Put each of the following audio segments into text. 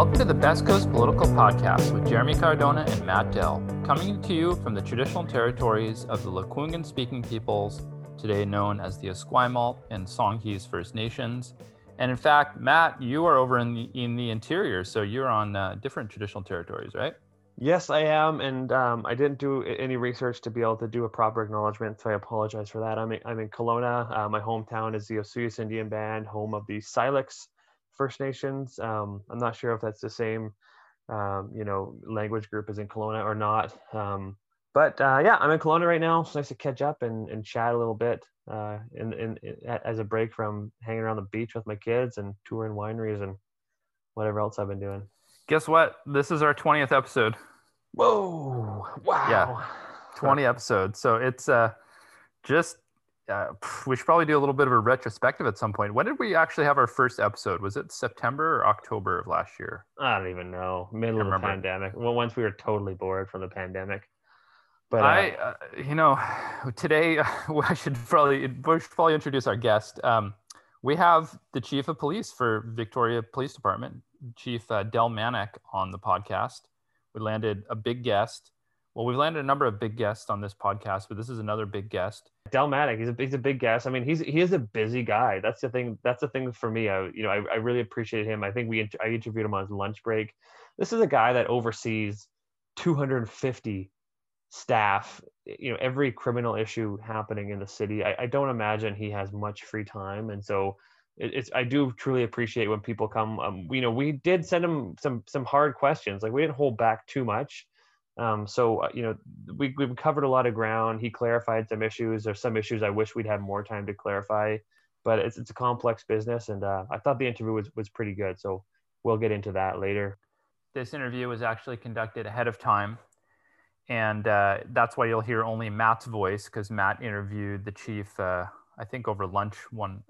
Welcome to the Best Coast Political Podcast with Jeremy Cardona and Matt Dell, coming to you from the traditional territories of the Lekwungen-speaking peoples, today known as the Esquimalt and Songhees First Nations. And in fact, Matt, you are over in the interior, so you're on different traditional territories, right? Yes, I am, and I didn't do any research to be able to do a proper acknowledgement, so I apologize for that. I'm in Kelowna. My hometown is the Osoyoos Indian Band, home of the Calix First Nations. I'm not sure if that's the same, language group as in Kelowna or not. But I'm in Kelowna right now. It's nice to catch up and chat a little bit as a break from hanging around the beach with my kids and touring wineries and whatever else I've been doing. Guess what? This is our 20th episode. Whoa! Wow! Yeah, 20 episodes. So it's we should probably do a little bit of a retrospective at some point. When did we actually have our first episode? Was it September or October of last year? I don't even know. Middle of the pandemic. Well, once we were totally bored from the pandemic. But today we should probably introduce our guest. We have the Chief of Police for Victoria Police Department, Chief Del Manak, on the podcast. We landed a big guest. Well, we've landed a number of big guests on this podcast, but this is another big guest. Del Manak, he's a big guest. I mean, he is a busy guy. That's the thing. That's the thing for me. I really appreciate him. I think I interviewed him on his lunch break. This is a guy that oversees 250 staff, every criminal issue happening in the city. I don't imagine he has much free time, and so I do truly appreciate when people come. We did send him some hard questions. Like, we didn't hold back too much, we've covered a lot of ground. He clarified some issues. There's some issues I wish we'd had more time to clarify, but it's a complex business, and I thought the interview was pretty good, so we'll get into that later. This interview was actually conducted ahead of time, and that's why you'll hear only Matt's voice, because Matt interviewed the chief, I think, over lunch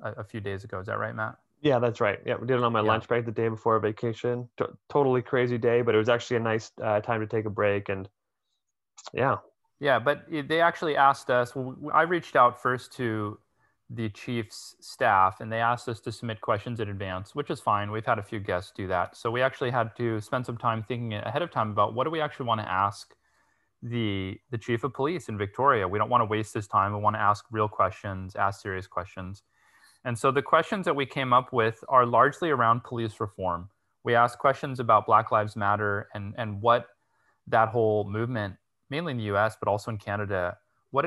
a few days ago. Is that right, Matt? Yeah, that's right. Yeah, we did it on my lunch break the day before our vacation. Totally crazy day, but it was actually a nice time to take a break. And yeah. Yeah, but they actually asked us, I reached out first to the chief's staff, and they asked us to submit questions in advance, which is fine. We've had a few guests do that. So we actually had to spend some time thinking ahead of time about what do we actually want to ask the chief of police in Victoria. We don't want to waste his time. We want to ask real questions, ask serious questions. And so the questions that we came up with are largely around police reform. We asked questions about Black Lives Matter and what that whole movement, mainly in the US, but also in Canada, what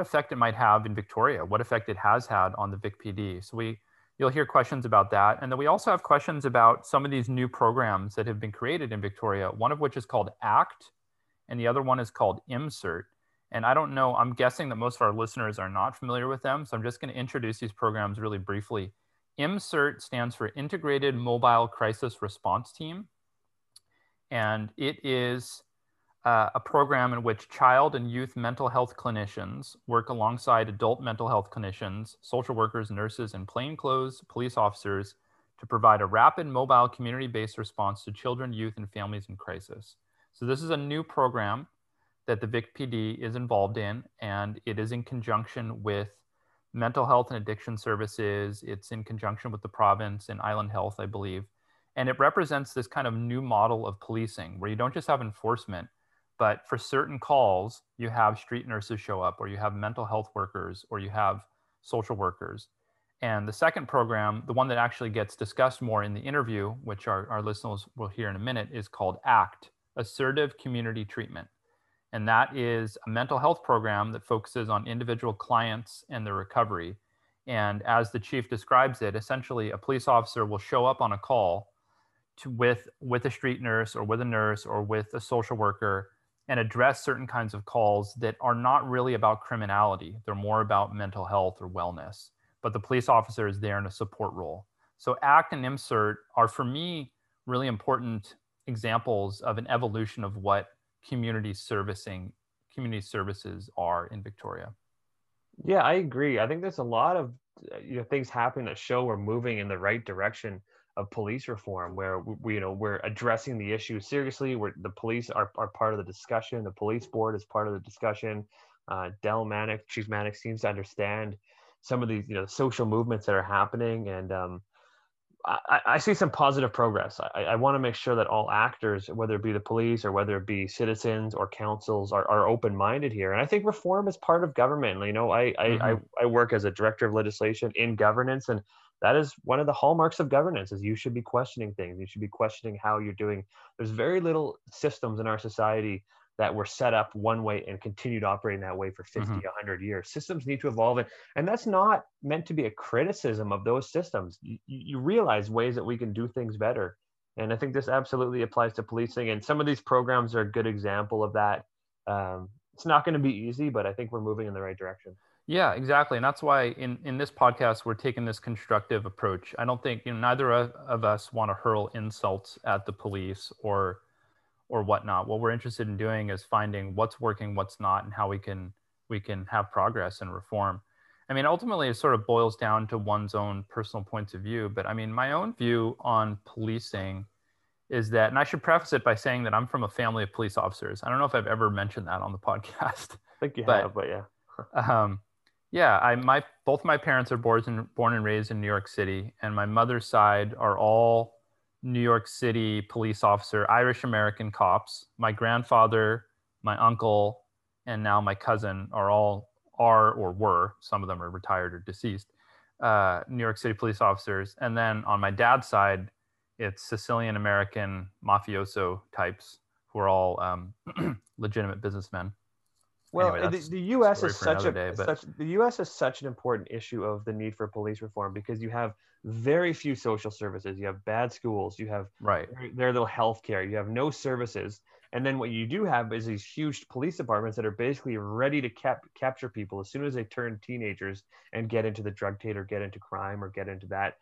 effect it might have in Victoria, what effect it has had on the Vic PD. So you'll hear questions about that. And then we also have questions about some of these new programs that have been created in Victoria, one of which is called ACT, and the other one is called IMSERT. And I don't know, I'm guessing that most of our listeners are not familiar with them, so I'm just going to introduce these programs really briefly. IMSERT stands for Integrated Mobile Crisis Response Team. And it is a program in which child and youth mental health clinicians work alongside adult mental health clinicians, social workers, nurses, and plainclothes police officers to provide a rapid mobile community-based response to children, youth, and families in crisis. So this is a new program that the Vic PD is involved in, and it is in conjunction with mental health and addiction services. It's in conjunction with the province and Island Health, I believe. And it represents this kind of new model of policing where you don't just have enforcement, but for certain calls, you have street nurses show up, or you have mental health workers, or you have social workers. And the second program, the one that actually gets discussed more in the interview, which our listeners will hear in a minute, is called ACT. Assertive Community Treatment. And that is a mental health program that focuses on individual clients and their recovery. And as the chief describes it, essentially a police officer will show up on a call with a street nurse or with a nurse or with a social worker and address certain kinds of calls that are not really about criminality. They're more about mental health or wellness, but the police officer is there in a support role. So ACT and IMSERT are, for me, really important examples of an evolution of what community services are in Victoria. Yeah, I agree. I think there's a lot of things happening that show we're moving in the right direction of police reform, where we're addressing the issue seriously, where the police are part of the discussion. The police board is part of the discussion. Del Manak, Chief Manak, seems to understand some of these social movements that are happening, and I see some positive progress. I want to make sure that all actors, whether it be the police or whether it be citizens or councils, are open-minded here. And I think reform is part of government. You know, I work as a director of legislation in governance, and that is one of the hallmarks of governance is you should be questioning things. You should be questioning how you're doing. There's very little systems in our society that were set up one way and continued operating that way for 50, 100 years. Systems need to evolve. And that's not meant to be a criticism of those systems. You realize ways that we can do things better. And I think this absolutely applies to policing. And some of these programs are a good example of that. It's not going to be easy, but I think we're moving in the right direction. Yeah, exactly. And that's why in this podcast, we're taking this constructive approach. I don't think, neither of us want to hurl insults at the police or whatnot. What we're interested in doing is finding what's working, what's not, and how we can have progress and reform. I mean, ultimately, it sort of boils down to one's own personal points of view. But I mean, my own view on policing is that, and I should preface it by saying that I'm from a family of police officers. I don't know if I've ever mentioned that on the podcast. I think you have, but yeah. Both my parents are born and raised in New York City, and my mother's side are all New York City police officer, Irish American cops. My grandfather, my uncle, and now my cousin were, some of them are retired or deceased, New York City police officers. And then on my dad's side, it's Sicilian American mafioso types who are all legitimate businessmen. Well, anyway, the U.S. is such an important issue of the need for police reform because you have very few social services, you have bad schools, you have very little healthcare, you have no services, and then what you do have is these huge police departments that are basically ready to capture people as soon as they turn teenagers and get into the drug trade or get into crime or get into that.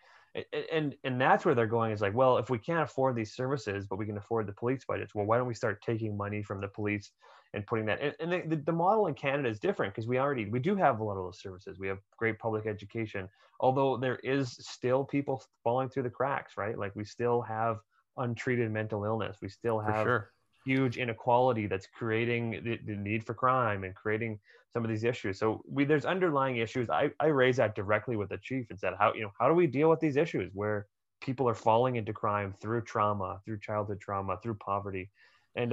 And that's where they're going is like, well, if we can't afford these services, but we can afford the police budgets, well, why don't we start taking money from the police and putting that? And the model in Canada is different because we do have a lot of those services. We have great public education, although there is still people falling through the cracks, right? Like we still have untreated mental illness. We still have huge inequality that's creating the need for crime and creating some of these issues. So there's underlying issues. I raise that directly with the chief and said, how do we deal with these issues where people are falling into crime through trauma, through childhood trauma, through poverty? And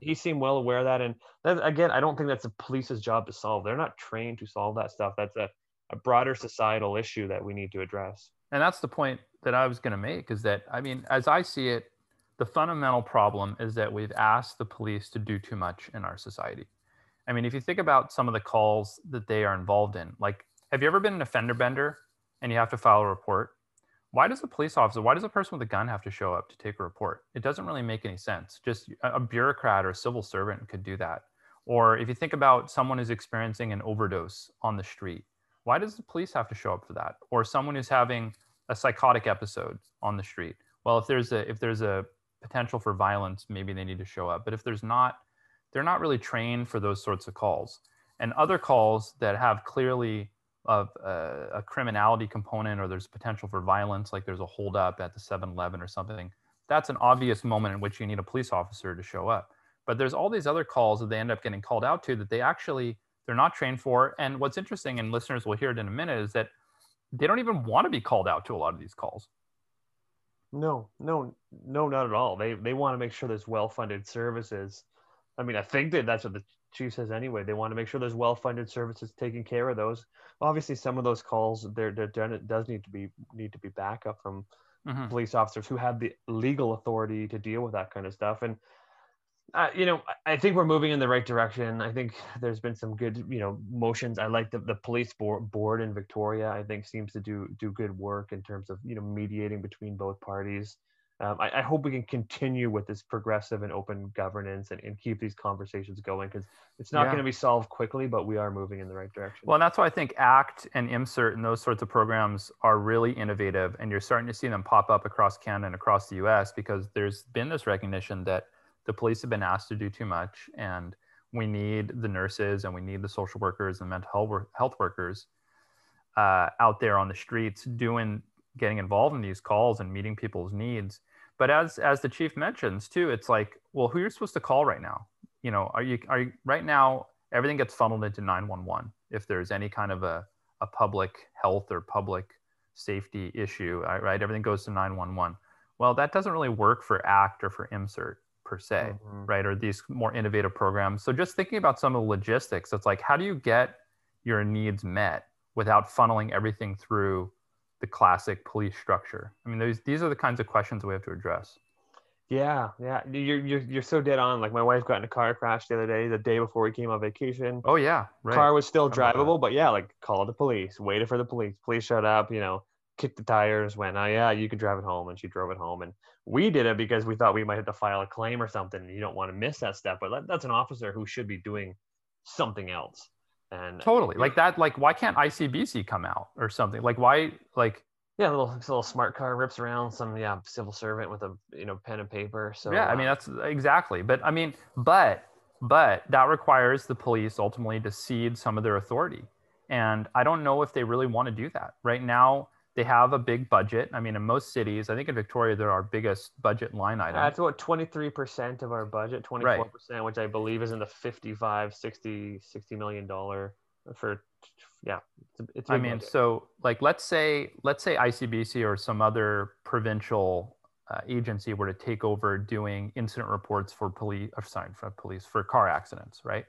he seemed well aware of that. And again, I don't think that's the police's job to solve. They're not trained to solve that stuff. That's a broader societal issue that we need to address. And that's the point that I was going to make is that, I mean, as I see it, the fundamental problem is that we've asked the police to do too much in our society. I mean, if you think about some of the calls that they are involved in, like, have you ever been an offender bender and you have to file a report? Why does a person with a gun have to show up to take a report? It doesn't really make any sense. Just a bureaucrat or a civil servant could do that. Or if you think about someone who's experiencing an overdose on the street, why does the police have to show up for that? Or someone who's having a psychotic episode on the street. Well, if there's a potential for violence, maybe they need to show up. But if there's not, they're not really trained for those sorts of calls. And other calls that have clearly a criminality component or there's potential for violence, like there's a holdup at the 7-Eleven or something, that's an obvious moment in which you need a police officer to show up. But there's all these other calls that they end up getting called out to that they're not trained for. And what's interesting, and listeners will hear it in a minute, is that they don't even want to be called out to a lot of these calls. No, not at all. They want to make sure there's well-funded services. I mean, I think that's what the chief says anyway. They want to make sure there's well-funded services taking care of those. Obviously, some of those calls they're done. It does need to be backup from police officers who have the legal authority to deal with that kind of stuff. And I think we're moving in the right direction. I think there's been some good, motions. I like the police board in Victoria. I think seems to do good work in terms of mediating between both parties. I hope we can continue with this progressive and open governance and keep these conversations going because it's not going to be solved quickly, but we are moving in the right direction. Well, and that's why I think ACT and IMSERT and those sorts of programs are really innovative, and you're starting to see them pop up across Canada and across the U.S. because there's been this recognition that the police have been asked to do too much, and we need the nurses and we need the social workers and mental health workers out there on the streets getting involved in these calls and meeting people's needs. But as the chief mentions too, it's like, well, who you're supposed to call right now? Are you right now, everything gets funneled into 911 if there's any kind of a public health or public safety issue, right? Everything goes to 911. Well, that doesn't really work for ACT or for IMSERT per se, mm-hmm. right? Or these more innovative programs. So just thinking about some of the logistics, it's like, how do you get your needs met without funneling everything through the classic police structure? I mean, these are the kinds of questions we have to address. Yeah, yeah, you're so dead on. Like, my wife got in a car crash the other day, the day before we came on vacation. Oh yeah, right. Car was still drivable, but yeah, like, called the police, waited for the police. Police showed up, you know, kicked the tires, went, oh yeah, you can drive it home, and she drove it home. And we did it because we thought we might have to file a claim or something. You don't want to miss that step, but that's an officer who should be doing something else. And totally, like that, like, why can't ICBC come out or something? Like, why, like. Yeah, a little smart car rips around some civil servant with a pen and paper. So yeah, I mean, that's exactly. But I mean, but that requires the police ultimately to cede some of their authority, and I don't know if they really want to do that right now. They have a big budget. I mean, in most cities, I think in Victoria, they're our biggest budget line item. That's what, 23% of our budget, 24%, which I believe is in the $55, $60 million for. Yeah, it's I mean, budget. So like, let's say ICBC or some other provincial agency were to take over doing incident reports for police, for car accidents, right?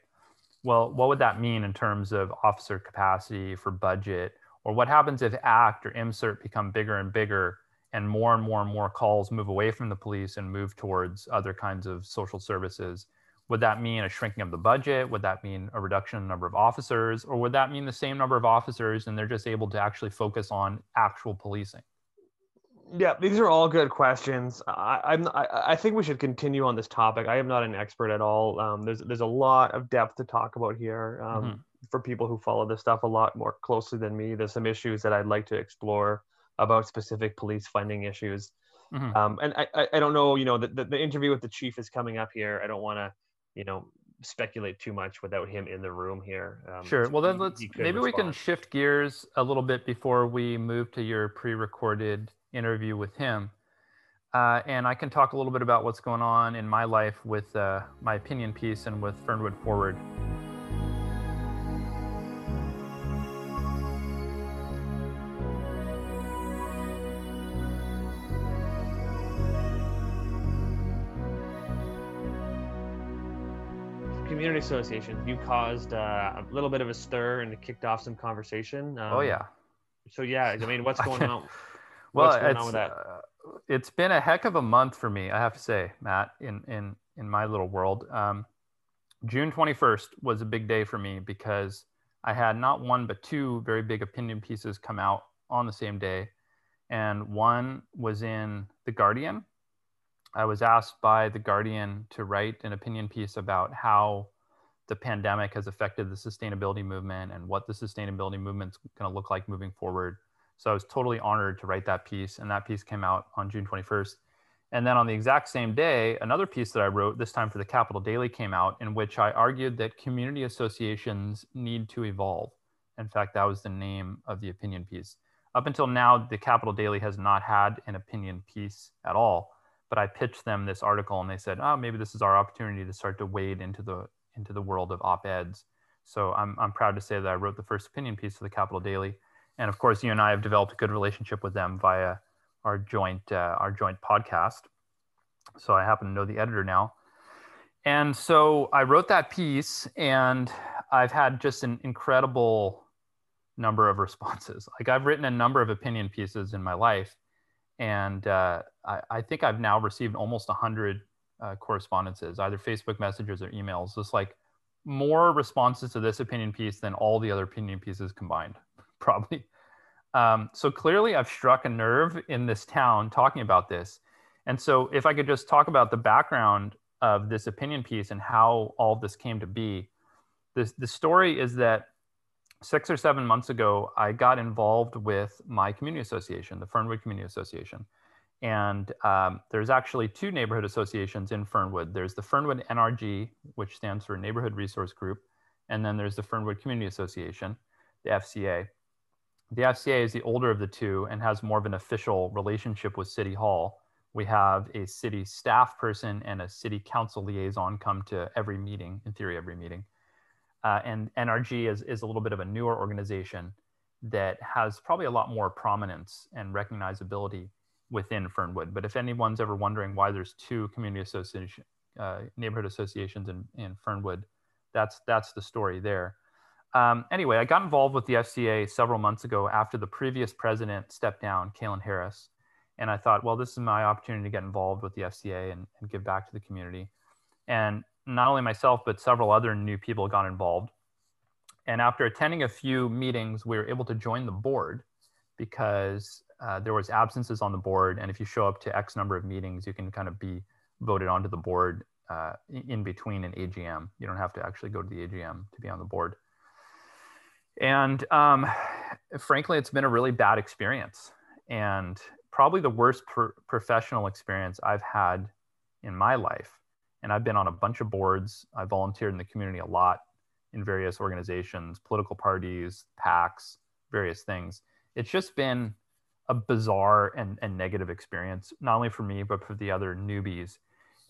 Well, what would that mean in terms of officer capacity, for budget, or what happens if ACT or IMSERT become bigger and bigger, and more calls move away from the police and move towards other kinds of social services? Would that mean a shrinking of the budget? Would that mean a reduction in the number of officers? Or would that mean the same number of officers and they're just able to actually focus on actual policing? Yeah, these are all good questions. I think we should continue on this topic. I am not an expert at all. There's a lot of depth to talk about here for people who follow this stuff a lot more closely than me. There's some issues that I'd like to explore about specific police funding issues. Mm-hmm. And I don't know, the interview with the chief is coming up here. I don't want to speculate too much without him in the room here. Sure. Well, then maybe we can shift gears a little bit before we move to your pre-recorded interview with him. And I can talk a little bit about what's going on in my life with my opinion piece and with Fernwood Forward. Community association, you caused a little bit of a stir and kicked off some conversation. So yeah, I mean, what's going on? Well, what's going on with that? It's been a heck of a month for me, I have to say, Matt, in my little world. June 21st was a big day for me because I had not one, but two very big opinion pieces come out on the same day. And one was in The Guardian. I was asked by The Guardian to write an opinion piece about how the pandemic has affected the sustainability movement and what the sustainability movement's going to look like moving forward. So I was totally honored to write that piece, and that piece came out on June 21st. And then on the exact same day, another piece that I wrote, this time for the Capital Daily, came out, in which I argued that community associations need to evolve. In fact, that was the name of the opinion piece. Up until now, the Capital Daily has not had an opinion piece at all. But I pitched them this article and they said, oh, maybe this is our opportunity to start to wade into the world of op-eds. So I'm proud to say that I wrote the first opinion piece for the Capital Daily. And of course, you and I have developed a good relationship with them via our joint podcast. So I happen to know the editor now. And so I wrote that piece and I've had just an incredible number of responses. Like, I've written a number of opinion pieces in my life. And I think I've now received almost 100 correspondences, either Facebook messages or emails, just like more responses to this opinion piece than all the other opinion pieces combined, probably. So clearly I've struck a nerve in this town talking about this. And so if I could just talk about the background of this opinion piece and how all of this came to be. The story is that 6 or 7 months ago, I got involved with my community association, the Fernwood Community Association. And there's actually two neighborhood associations in Fernwood. There's the Fernwood NRG, which stands for Neighborhood Resource Group. And then there's the Fernwood Community Association, the FCA. The FCA is the older of the two and has more of an official relationship with City Hall. We have a city staff person and a city council liaison come to every meeting, in theory, every meeting. And NRG is a little bit of a newer organization that has probably a lot more prominence and recognizability within Fernwood. But if anyone's ever wondering why there's two community association, neighborhood associations in Fernwood, that's the story there. Anyway, I got involved with the FCA several months ago after the previous president stepped down, Kalen Harris. And I thought, well, this is my opportunity to get involved with the FCA and give back to the community. And not only myself, but several other new people got involved. And after attending a few meetings, we were able to join the board because there was absences on the board. And if you show up to X number of meetings, you can kind of be voted onto the board in between an AGM. You don't have to actually go to the AGM to be on the board. And frankly, it's been a really bad experience and probably the worst professional experience I've had in my life. And I've been on a bunch of boards. I volunteered in the community a lot, in various organizations, political parties, PACs, various things. It's just been a bizarre and negative experience, not only for me, but for the other newbies.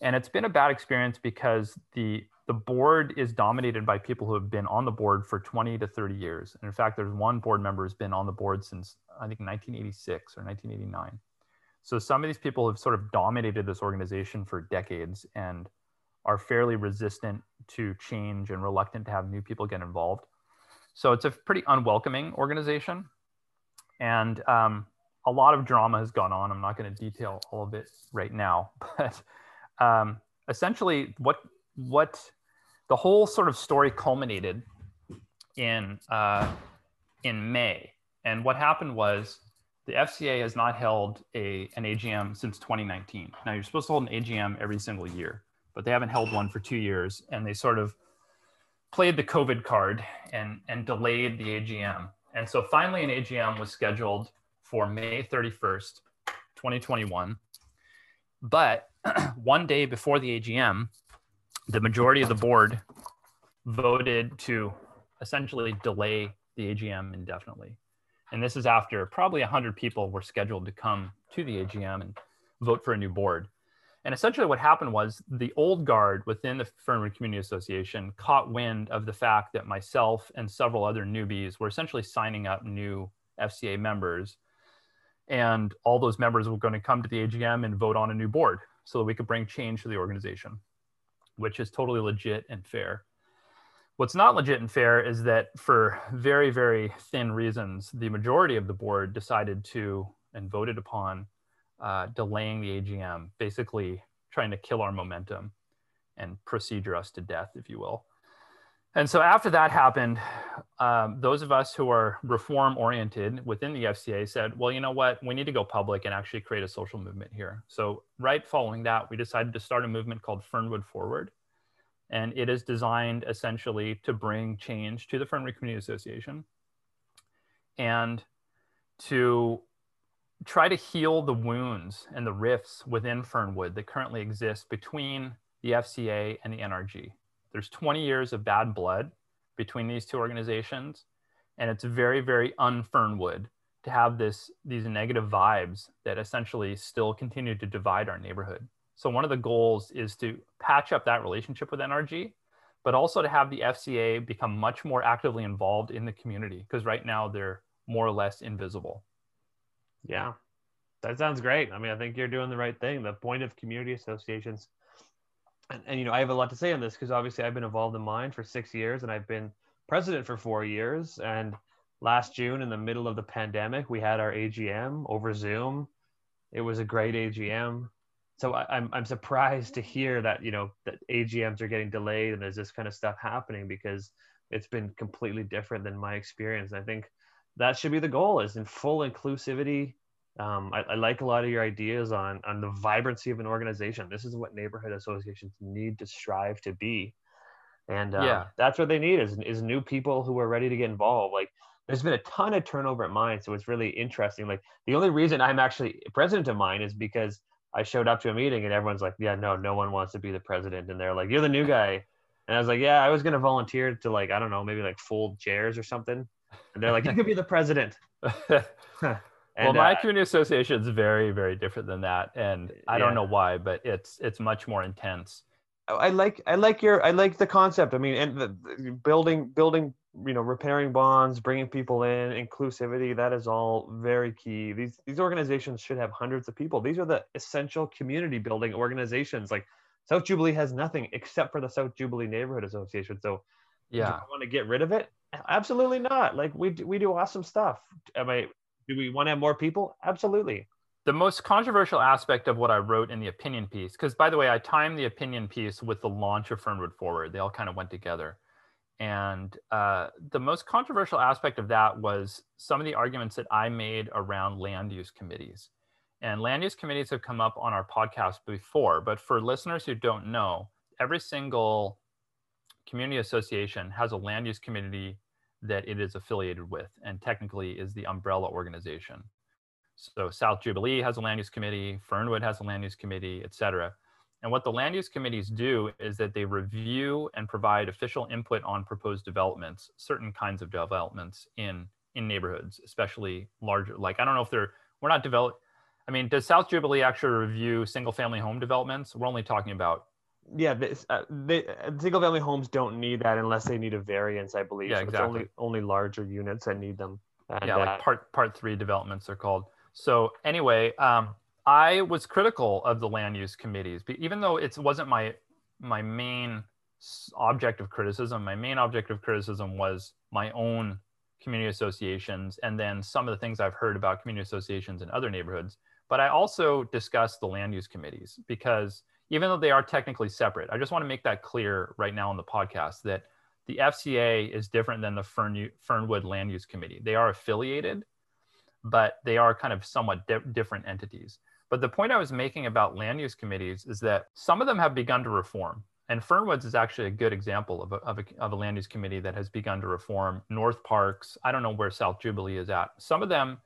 And it's been a bad experience because the board is dominated by people who have been on the board for 20 to 30 years. And in fact, there's one board member who's been on the board since, I think, 1986 or 1989. So some of these people have sort of dominated this organization for decades and are fairly resistant to change and reluctant to have new people get involved. So it's a pretty unwelcoming organization. And a lot of drama has gone on. I'm not going to detail all of it right now, but essentially what the whole sort of story culminated in May. And what happened was the FCA has not held an AGM since 2019. Now you're supposed to hold an AGM every single year, but they haven't held one for 2 years. And they sort of played the COVID card and delayed the AGM. And so finally an AGM was scheduled for May 31st, 2021. But one day before the AGM, the majority of the board voted to essentially delay the AGM indefinitely. And this is after probably 100 people were scheduled to come to the AGM and vote for a new board. And essentially what happened was the old guard within the Fernwood Community Association caught wind of the fact that myself and several other newbies were essentially signing up new FCA members. And all those members were going to come to the AGM and vote on a new board so that we could bring change to the organization, which is totally legit and fair. What's not legit and fair is that for very, very thin reasons, the majority of the board decided to and voted upon delaying the AGM, basically trying to kill our momentum and procedure us to death, if you will. And so after that happened, those of us who are reform oriented within the FCA said, well, you know what, we need to go public and actually create a social movement here. So right following that, we decided to start a movement called Fernwood Forward. And it is designed essentially to bring change to the Fernwood Community Association and to try to heal the wounds and the rifts within Fernwood that currently exist between the FCA and the NRG. There's 20 years of bad blood between these two organizations, and it's very, very un-Fernwood to have these negative vibes that essentially still continue to divide our neighborhood. So one of the goals is to patch up that relationship with NRG, but also to have the FCA become much more actively involved in the community, because right now they're more or less invisible. Yeah, that sounds great. I mean, I think you're doing the right thing. The point of community associations, and you know, I have a lot to say on this because obviously I've been involved in mine for 6 years and I've been president for 4 years. And last June, in the middle of the pandemic, we had our AGM over Zoom. It was a great AGM. So I'm surprised to hear that, you know, that AGMs are getting delayed and there's this kind of stuff happening because it's been completely different than my experience. I think that should be the goal, is in full inclusivity. I like a lot of your ideas on the vibrancy of an organization. This is what neighborhood associations need to strive to be. And that's what they need is new people who are ready to get involved. Like there's been a ton of turnover at mine. So it's really interesting. Like the only reason I'm actually president of mine is because I showed up to a meeting and everyone's like, yeah, no one wants to be the president. And they're like, you're the new guy. And I was like, yeah, I was going to volunteer to, like, I don't know, maybe like fold chairs or something. And they're like, you could be the president. Well, my community association is very, very different than that. And I don't know why, but it's much more intense. I like the concept. I mean, and the building, you know, repairing bonds, bringing people in, inclusivity, that is all very key. These organizations should have hundreds of people. These are the essential community building organizations. Like South Jubilee has nothing except for the South Jubilee Neighborhood Association. So yeah, do I want to get rid of it? Absolutely not. Like we do awesome stuff. Do we want to have more people? Absolutely. The most controversial aspect of what I wrote in the opinion piece, because by the way, I timed the opinion piece with the launch of Fernwood Forward. They all kind of went together. And the most controversial aspect of that was some of the arguments that I made around land use committees. And land use committees have come up on our podcast before, but for listeners who don't know, every single community association has a land use committee that it is affiliated with and technically is the umbrella organization. So South Jubilee has a land use committee, Fernwood has a land use committee, et cetera. And what the land use committees do is that they review and provide official input on proposed developments, certain kinds of developments in neighborhoods, especially larger. Like, I don't know if we're not developed. I mean, does South Jubilee actually review single family home developments? We're only talking about. Yeah, single family homes don't need that unless they need a variance, I believe. Yeah, exactly. So it's only larger units that need them. And, yeah, like part three developments are called. So anyway, I was critical of the land use committees, but even though it wasn't my main object of criticism, my main object of criticism was my own community associations and then some of the things I've heard about community associations in other neighborhoods. But I also discussed the land use committees because even though they are technically separate, I just want to make that clear right now on the podcast that the FCA is different than the Fernwood Land Use Committee. They are affiliated, but they are kind of somewhat different entities. But the point I was making about land use committees is that some of them have begun to reform. And Fernwood's is actually a good example of a land use committee that has begun to reform. North Parks, I don't know where South Jubilee is at. Some of them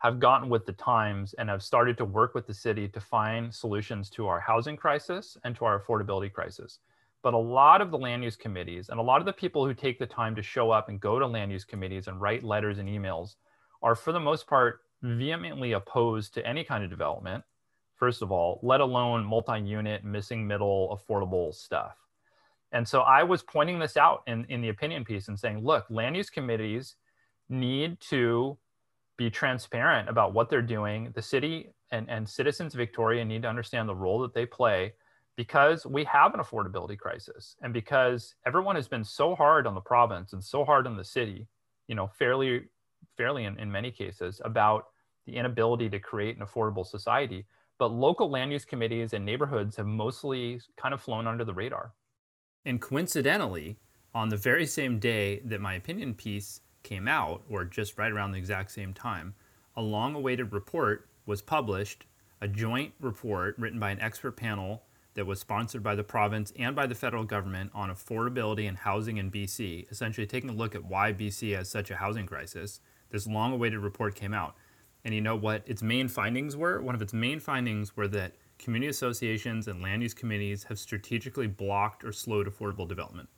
have gotten with the times and have started to work with the city to find solutions to our housing crisis and to our affordability crisis. But a lot of the land use committees and a lot of the people who take the time to show up and go to land use committees and write letters and emails are, for the most part, vehemently opposed to any kind of development, first of all, let alone multi-unit, missing middle, affordable stuff. And so I was pointing this out in the opinion piece and saying, look, land use committees need to be transparent about what they're doing. The city and citizens of Victoria need to understand the role that they play because we have an affordability crisis and because everyone has been so hard on the province and so hard on the city, you know, fairly in many cases about the inability to create an affordable society. But local land use committees and neighborhoods have mostly kind of flown under the radar. And coincidentally, on the very same day that my opinion piece came out, or just right around the exact same time, a long-awaited report was published, a joint report written by an expert panel that was sponsored by the province and by the federal government on affordability and housing in BC, essentially taking a look at why BC has such a housing crisis. This long-awaited report came out. And you know what its main findings were? One of its main findings were that community associations and land use committees have strategically blocked or slowed affordable development.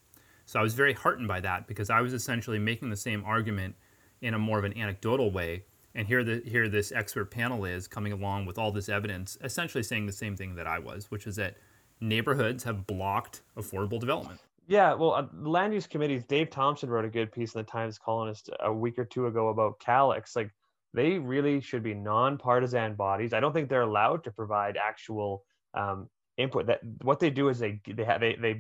So I was very heartened by that because I was essentially making the same argument in a more of an anecdotal way. And here this expert panel is coming along with all this evidence, essentially saying the same thing that I was, which is that neighborhoods have blocked affordable development. Yeah, well, land use committees, Dave Thompson wrote a good piece in the Times Colonist a week or two ago about Calix. Like, they really should be nonpartisan bodies. I don't think they're allowed to provide actual input. That what they do is they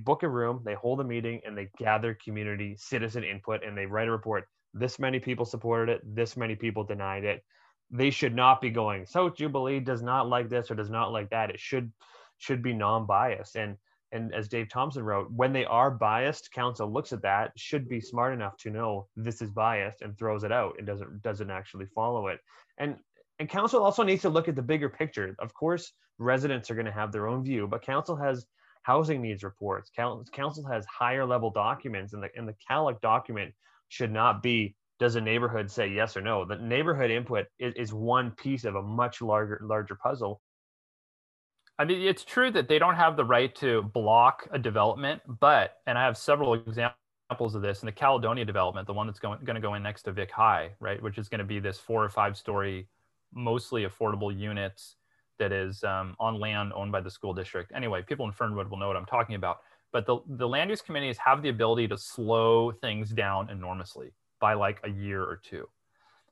book a room, they hold a meeting, and they gather community citizen input, and they write a report. This many people supported it. This many people denied it. They should not be going, South Jubilee does not like this or does not like that. It should be non-biased. And as Dave Thompson wrote, when they are biased, council looks at that, should be smart enough to know this is biased and throws it out and doesn't actually follow it. And council also needs to look at the bigger picture. Of course, residents are going to have their own view, but council has housing needs reports. Council has higher level documents, and the CALUC document should not be, does a neighborhood say yes or no? The neighborhood input is one piece of a much larger puzzle. I mean, it's true that they don't have the right to block a development, but, and I have several examples of this, in the Caledonia development, the one that's going to go in next to Vic High, right, which is going to be this 4 or 5 story, mostly affordable units that is on land owned by the school district. Anyway, people in Fernwood will know what I'm talking about. But the land use committees have the ability to slow things down enormously by like a year or two.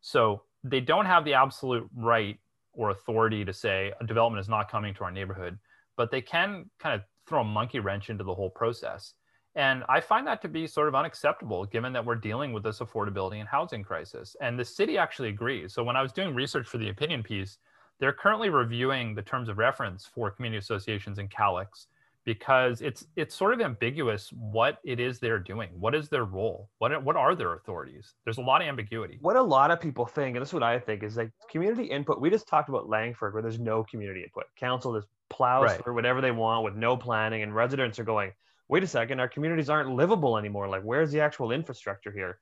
So they don't have the absolute right or authority to say a development is not coming to our neighborhood, but they can kind of throw a monkey wrench into the whole process. And I find that to be sort of unacceptable, given that we're dealing with this affordability and housing crisis. And the city actually agrees. So when I was doing research for the opinion piece, they're currently reviewing the terms of reference for community associations in Calix, because it's sort of ambiguous what it is they're doing. What is their role? What are their authorities? There's a lot of ambiguity. What a lot of people think, and this is what I think, is like community input. We just talked about Langford, where there's no community input. Council just plows through whatever they want with no planning, and residents are going, wait a second, our communities aren't livable anymore. Like, where's the actual infrastructure here?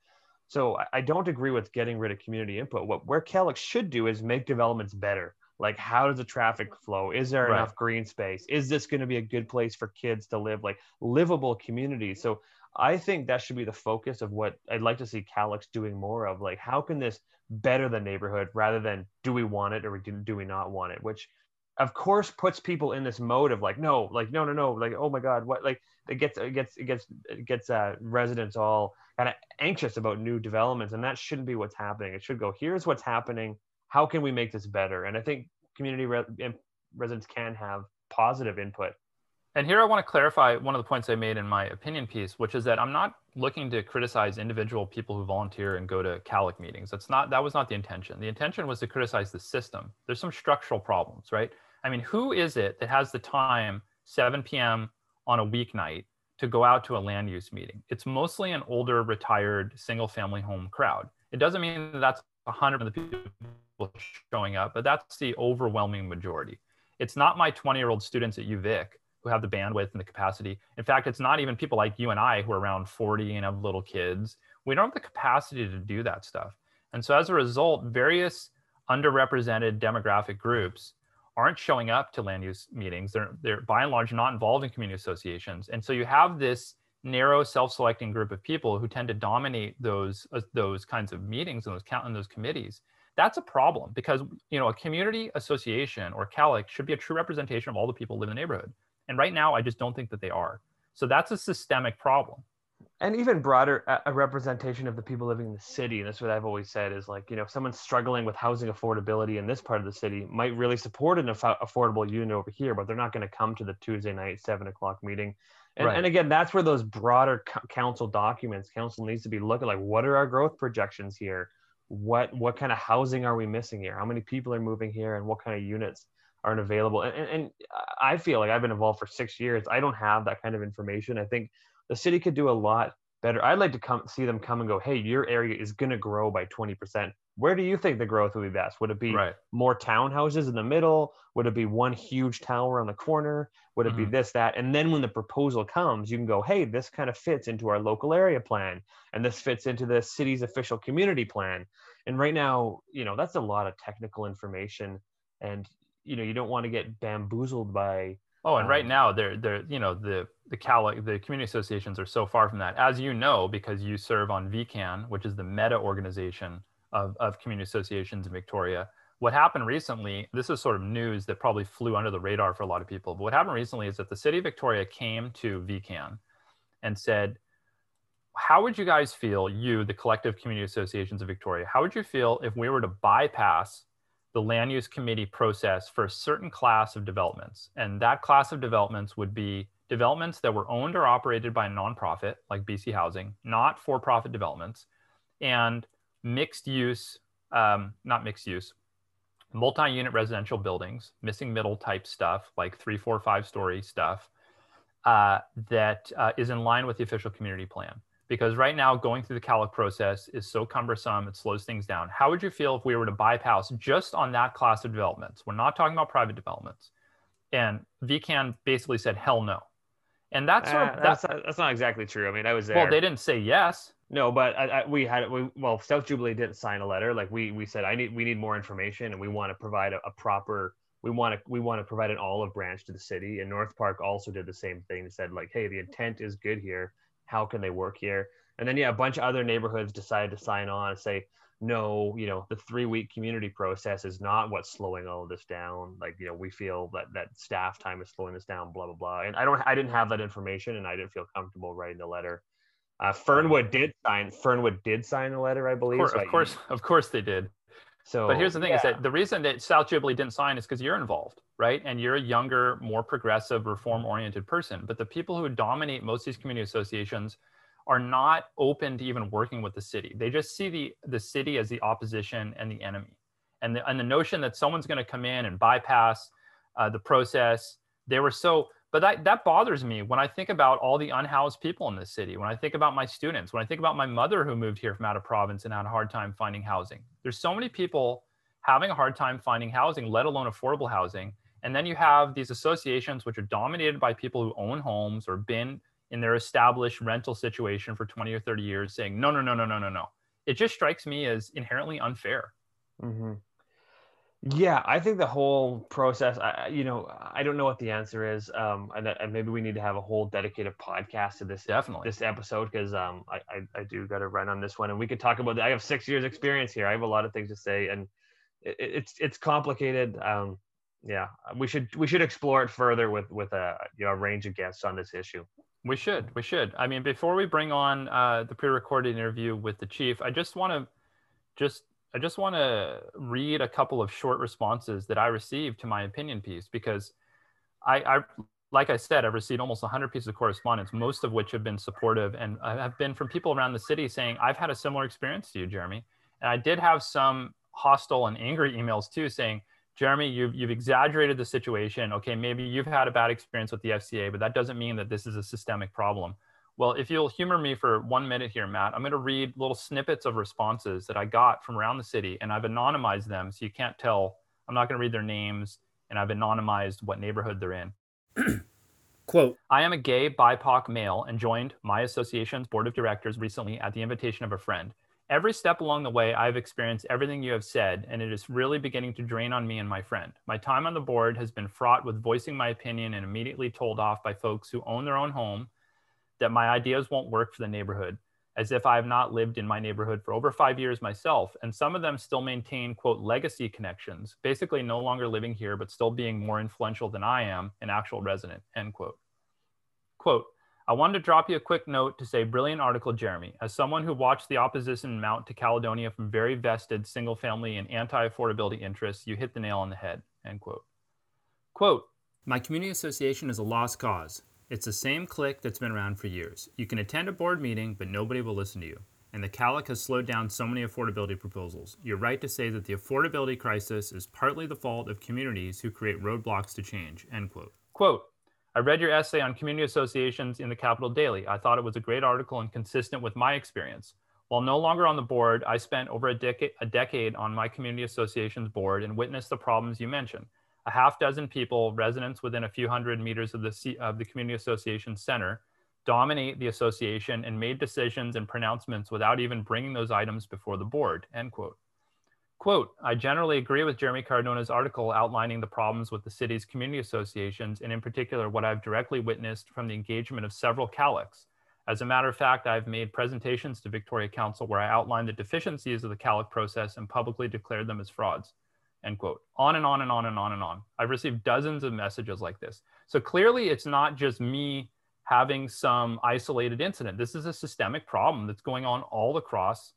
So I don't agree with getting rid of community input. Where Calix should do is make developments better. Like, how does the traffic flow? Is there enough green space? Is this going to be a good place for kids to live? Like, livable communities. So I think that should be the focus of what I'd like to see Calix doing more of. Like, how can this better the neighborhood, rather than do we want it or do we not want it? Which of course puts people in this mode of like, no, like, oh my God, what? Like, it gets residents all kind of anxious about new developments, and that shouldn't be what's happening. It should go, here's what's happening. How can we make this better? And I think community residents can have positive input. And here I want to clarify one of the points I made in my opinion piece, which is that I'm not looking to criticize individual people who volunteer and go to CALUC meetings. That was not the intention. The intention was to criticize the system. There's some structural problems, right? I mean, who is it that has the time, 7 p.m. on a weeknight, to go out to a land use meeting? It's mostly an older, retired, single-family home crowd. It doesn't mean that that's 100% of the people showing up, but that's the overwhelming majority. It's not my 20-year-old students at UVic who have the bandwidth and the capacity. In fact, it's not even people like you and I who are around 40 and have little kids. We don't have the capacity to do that stuff. And so as a result, various underrepresented demographic groups aren't showing up to land use meetings. They're by and large not involved in community associations. And so you have this narrow self-selecting group of people who tend to dominate those kinds of meetings and those committees. That's a problem, because a community association or CALUC should be a true representation of all the people who live in the neighborhood. And right now, I just don't think that they are. So that's a systemic problem. And even broader, a representation of the people living in the city. And that's what I've always said is, like, if someone's struggling with housing affordability in this part of the city, might really support an affordable unit over here, but they're not going to come to the Tuesday night 7 o'clock meeting. And again, that's where those broader council documents, council needs to be looking like, what are our growth projections here? What kind of housing are we missing here? How many people are moving here, and what kind of units aren't available? And I feel like I've been involved for 6 years. I don't have that kind of information. I think the city could do a lot better. I'd like to see them come and go, hey, your area is going to grow by 20%. Where do you think the growth would be best? Would it be more townhouses in the middle? Would it be one huge tower on the corner? Would it be this, that? And then when the proposal comes, you can go, hey, this kind of fits into our local area plan, and this fits into the city's official community plan. And right now, that's a lot of technical information, and you don't want to get bamboozled by. Oh, and right now the CALUC, the community associations are so far from that, as you know, because you serve on VCAN, which is the meta organization of community associations in Victoria. What happened recently, this is sort of news that probably flew under the radar for a lot of people, but what happened recently is that the city of Victoria came to VCAN and said, how would you guys feel, the collective community associations of Victoria, how would you feel if we were to bypass the land use committee process for a certain class of developments? And that class of developments would be developments that were owned or operated by a nonprofit like BC Housing, not for-profit developments, and mixed use, multi-unit residential buildings, missing middle type stuff, like 3, 4, 5-story stuff that is in line with the official community plan. Because right now, going through the CALUC process is so cumbersome, it slows things down. How would you feel if we were to bypass just on that class of developments? We're not talking about private developments. And VCAN basically said, hell no. And that's that's not exactly true. I mean, I was there. Well, they didn't say yes. No, but we South Jubilee didn't sign a letter. Like we said, we need more information, and we want to provide a proper, we want to provide an olive branch to the city. And North Park also did the same thing. They said, like, hey, the intent is good here. How can they work here? And then, yeah, a bunch of other neighborhoods decided to sign on and say, no, you know, the 3-week community process is not what's slowing all of this down. Like, you know, we feel that staff time is slowing this down, blah, blah, blah. And I didn't have that information, and I didn't feel comfortable writing the letter. Fernwood did sign the letter, I believe. Of course they did. So, but here's the thing, is that the reason that South Jubilee didn't sign is because you're involved, right? And you're a younger, more progressive, reform-oriented person. But the people who dominate most of these community associations are not open to even working with the city. They just see the city as the opposition and the enemy. And the notion that someone's going to come in and bypass the process, they were so... But that bothers me when I think about all the unhoused people in this city, when I think about my students, when I think about my mother who moved here from out of province and had a hard time finding housing. There's so many people having a hard time finding housing, let alone affordable housing. And then you have these associations which are dominated by people who own homes or been in their established rental situation for 20 or 30 years saying, no, no, no, no, no, no, no. It just strikes me as inherently unfair. Mm-hmm. Yeah, I think the whole process, I don't know what the answer is. And maybe we need to have a whole dedicated podcast to this. Definitely. This episode, because I do got to run on this one, and we could talk about that. I have 6 years experience here. I have a lot of things to say, and it's complicated. Yeah, we should explore it further with a range of guests on this issue. We should. I mean, before we bring on the pre-recorded interview with the chief, I just want to read a couple of short responses that I received to my opinion piece, because I like I said, I've received almost 100 pieces of correspondence, most of which have been supportive and have been from people around the city saying, I've had a similar experience to you, Jeremy. And I did have some hostile and angry emails too saying, Jeremy, you've exaggerated the situation. Okay, maybe you've had a bad experience with the FCA, but that doesn't mean that this is a systemic problem. Well, if you'll humor me for 1 minute here, Matt, I'm going to read little snippets of responses that I got from around the city, and I've anonymized them, so you can't tell. I'm not going to read their names, and I've anonymized what neighborhood they're in. Quote, I am a gay BIPOC male and joined my association's board of directors recently at the invitation of a friend. Every step along the way, I've experienced everything you have said, and it is really beginning to drain on me and my friend. My time on the board has been fraught with voicing my opinion and immediately told off by folks who own their own home that my ideas won't work for the neighborhood, as if I have not lived in my neighborhood for over 5 years myself, and some of them still maintain, quote, legacy connections, basically no longer living here, but still being more influential than I am, an actual resident, end quote. Quote, I wanted to drop you a quick note to say, brilliant article, Jeremy. As someone who watched the opposition mount to Caledonia from very vested single-family and anti-affordability interests, you hit the nail on the head, end quote. Quote, my community association is a lost cause. It's the same clique that's been around for years. You can attend a board meeting, but nobody will listen to you. And the CALUC has slowed down so many affordability proposals. You're right to say that the affordability crisis is partly the fault of communities who create roadblocks to change, end quote. Quote, I read your essay on community associations in the Capital Daily. I thought it was a great article and consistent with my experience. While no longer on the board, I spent over a decade on my community association's board and witnessed the problems you mentioned. A half dozen people, residents within a few hundred meters of the community association center, dominate the association and made decisions and pronouncements without even bringing those items before the board, end quote. Quote, I generally agree with Jeremy Cardona's article outlining the problems with the city's community associations, and in particular, what I've directly witnessed from the engagement of several CALUCs. As a matter of fact, I've made presentations to Victoria Council where I outlined the deficiencies of the CALUC process and publicly declared them as frauds. End quote. On and on and on and on and on. I've received dozens of messages like this. So clearly it's not just me having some isolated incident. This is a systemic problem that's going on all across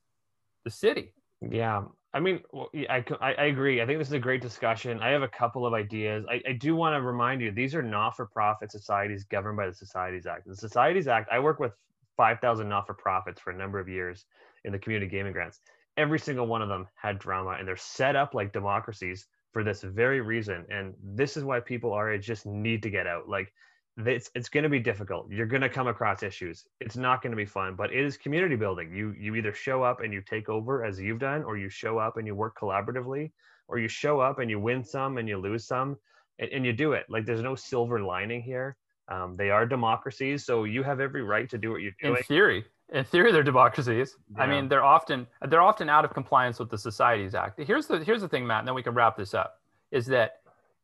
the city. Yeah. I mean, I agree. I think this is a great discussion. I have a couple of ideas. I do want to remind you, these are not-for-profit societies governed by the Societies Act. The Societies Act, I worked with 5,000 not-for-profits for a number of years in the community gaming grants. Every single one of them had drama, and they're set up like democracies for this very reason. And this is why people our age just need to get out. Like, it's going to be difficult. You're going to come across issues. It's not going to be fun, but it is community building. You either show up and you take over as you've done, or you show up and you work collaboratively, or you show up and you win some and you lose some, and you do it. Like, there's no silver lining here. They are democracies, so you have every right to do what you're doing. In theory, they're democracies. Yeah. I mean, they're often out of compliance with the Societies Act. Here's the thing, Matt, and then we can wrap this up, is that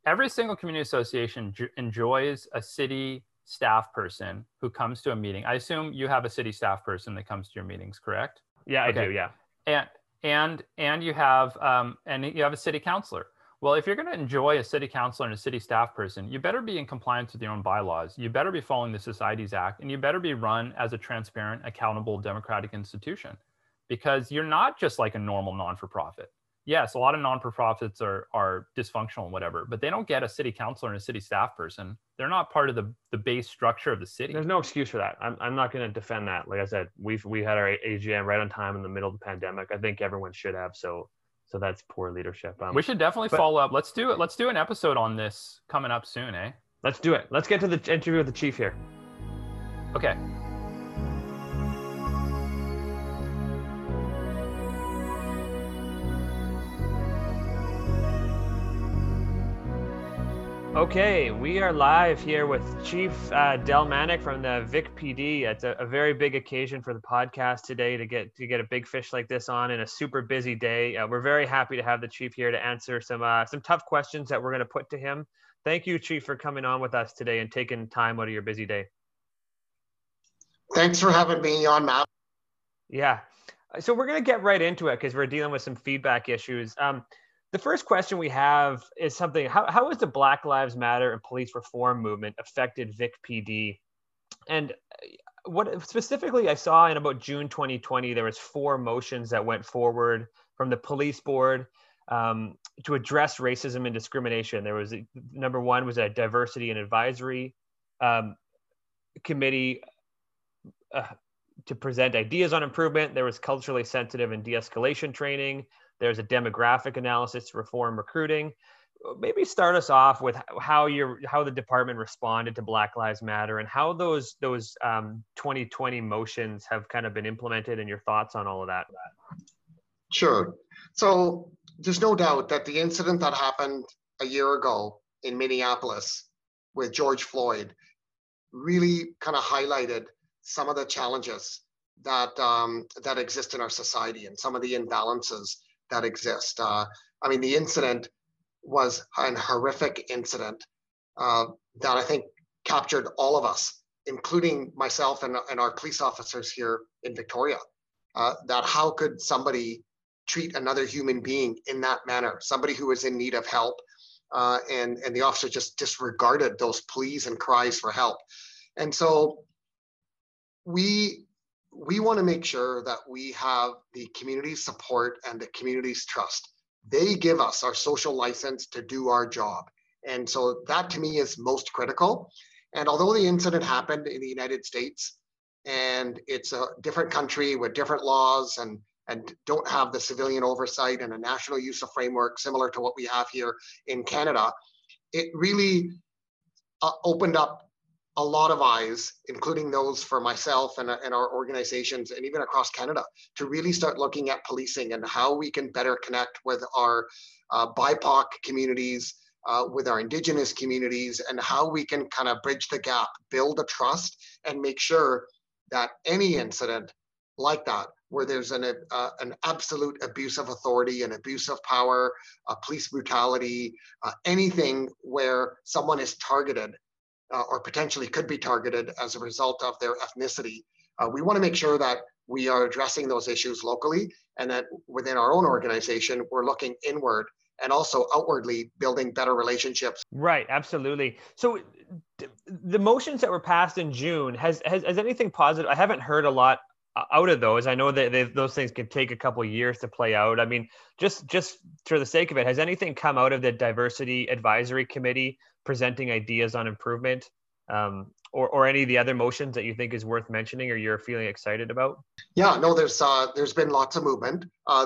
every single community association enjoys a city staff person who comes to a meeting. I assume you have a city staff person that comes to your meetings, correct? Yeah, okay. I do. Yeah. And you have a city councilor. Well, if you're going to enjoy a city councilor and a city staff person, you better be in compliance with your own bylaws. You better be following the Societies Act, and you better be run as a transparent, accountable, democratic institution, because you're not just like a normal non-for-profit. Yes, a lot of non-for-profits are dysfunctional and whatever, but they don't get a city councilor and a city staff person. They're not part of the base structure of the city. There's no excuse for that. I'm not going to defend that. Like I said, we had our AGM right on time in the middle of the pandemic. I think everyone should have, so that's poor leadership. We should definitely follow up. Let's do it. Let's do an episode on this coming up soon, eh? Let's do it. Let's get to the interview with the chief here. Okay. Okay, we are live here with Chief Del Manak from the Vic PD. It's a very big occasion for the podcast today to get a big fish like this on in a super busy day. We're very happy to have the chief here to answer some tough questions that we're going to put to him. Thank you, Chief, for coming on with us today and taking time out of your busy day. Thanks for having me on, Matt. Yeah, so we're going to get right into it because we're dealing with some feedback issues. The first question we have is something, how has the Black Lives Matter and police reform movement affected Vic PD? And what specifically I saw in about June 2020, there was 4 motions that went forward from the police board to address racism and discrimination. There was, number one was a diversity and advisory committee to present ideas on improvement. There was culturally sensitive and de-escalation training. There's a demographic analysis to reform recruiting. Maybe start us off with how the department responded to Black Lives Matter and how those 2020 motions have kind of been implemented and your thoughts on all of that. Sure. So there's no doubt that the incident that happened a year ago in Minneapolis with George Floyd really kind of highlighted some of the challenges that exist in our society and some of the imbalances that exist. I mean, the incident was an horrific incident that I think captured all of us, including myself and our police officers here in Victoria, that how could somebody treat another human being in that manner, somebody who is in need of help, and the officer just disregarded those pleas and cries for help. And so we want to make sure that we have the community's support and the community's trust. They give us our social license to do our job. And so that to me is most critical. And although the incident happened in the United States and it's a different country with different laws and don't have the civilian oversight and a national use of framework similar to what we have here in Canada, it really opened up a lot of eyes, including those for myself and our organizations and even across Canada, to really start looking at policing and how we can better connect with our BIPOC communities, with our Indigenous communities, and how we can kind of bridge the gap, build a trust, and make sure that any incident like that, where there's an absolute abuse of authority, an abuse of power, police brutality, anything where someone is targeted or potentially could be targeted as a result of their ethnicity. We want to make sure that we are addressing those issues locally and that within our own organization, we're looking inward and also outwardly building better relationships. Right, absolutely. So the motions that were passed in June, has anything positive? I haven't heard a lot out of those. I know that those things can take a couple of years to play out. I mean, just for the sake of it, has anything come out of the Diversity Advisory Committee presenting ideas on improvement, or any of the other motions that you think is worth mentioning or you're feeling excited about? Yeah, no, there's been lots of movement.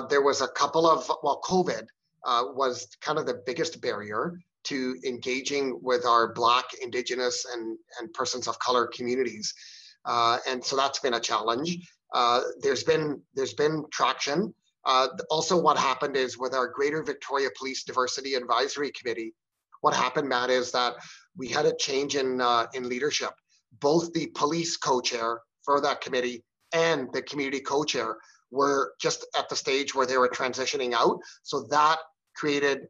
There was a couple of, COVID was kind of the biggest barrier to engaging with our Black, Indigenous, and persons of color communities. And so that's been a challenge. There's been traction. Also, what happened is with our Greater Victoria Police Diversity Advisory Committee, what happened, Matt, is that we had a change in leadership. Both the police co-chair for that committee and the community co-chair were just at the stage where they were transitioning out. So that created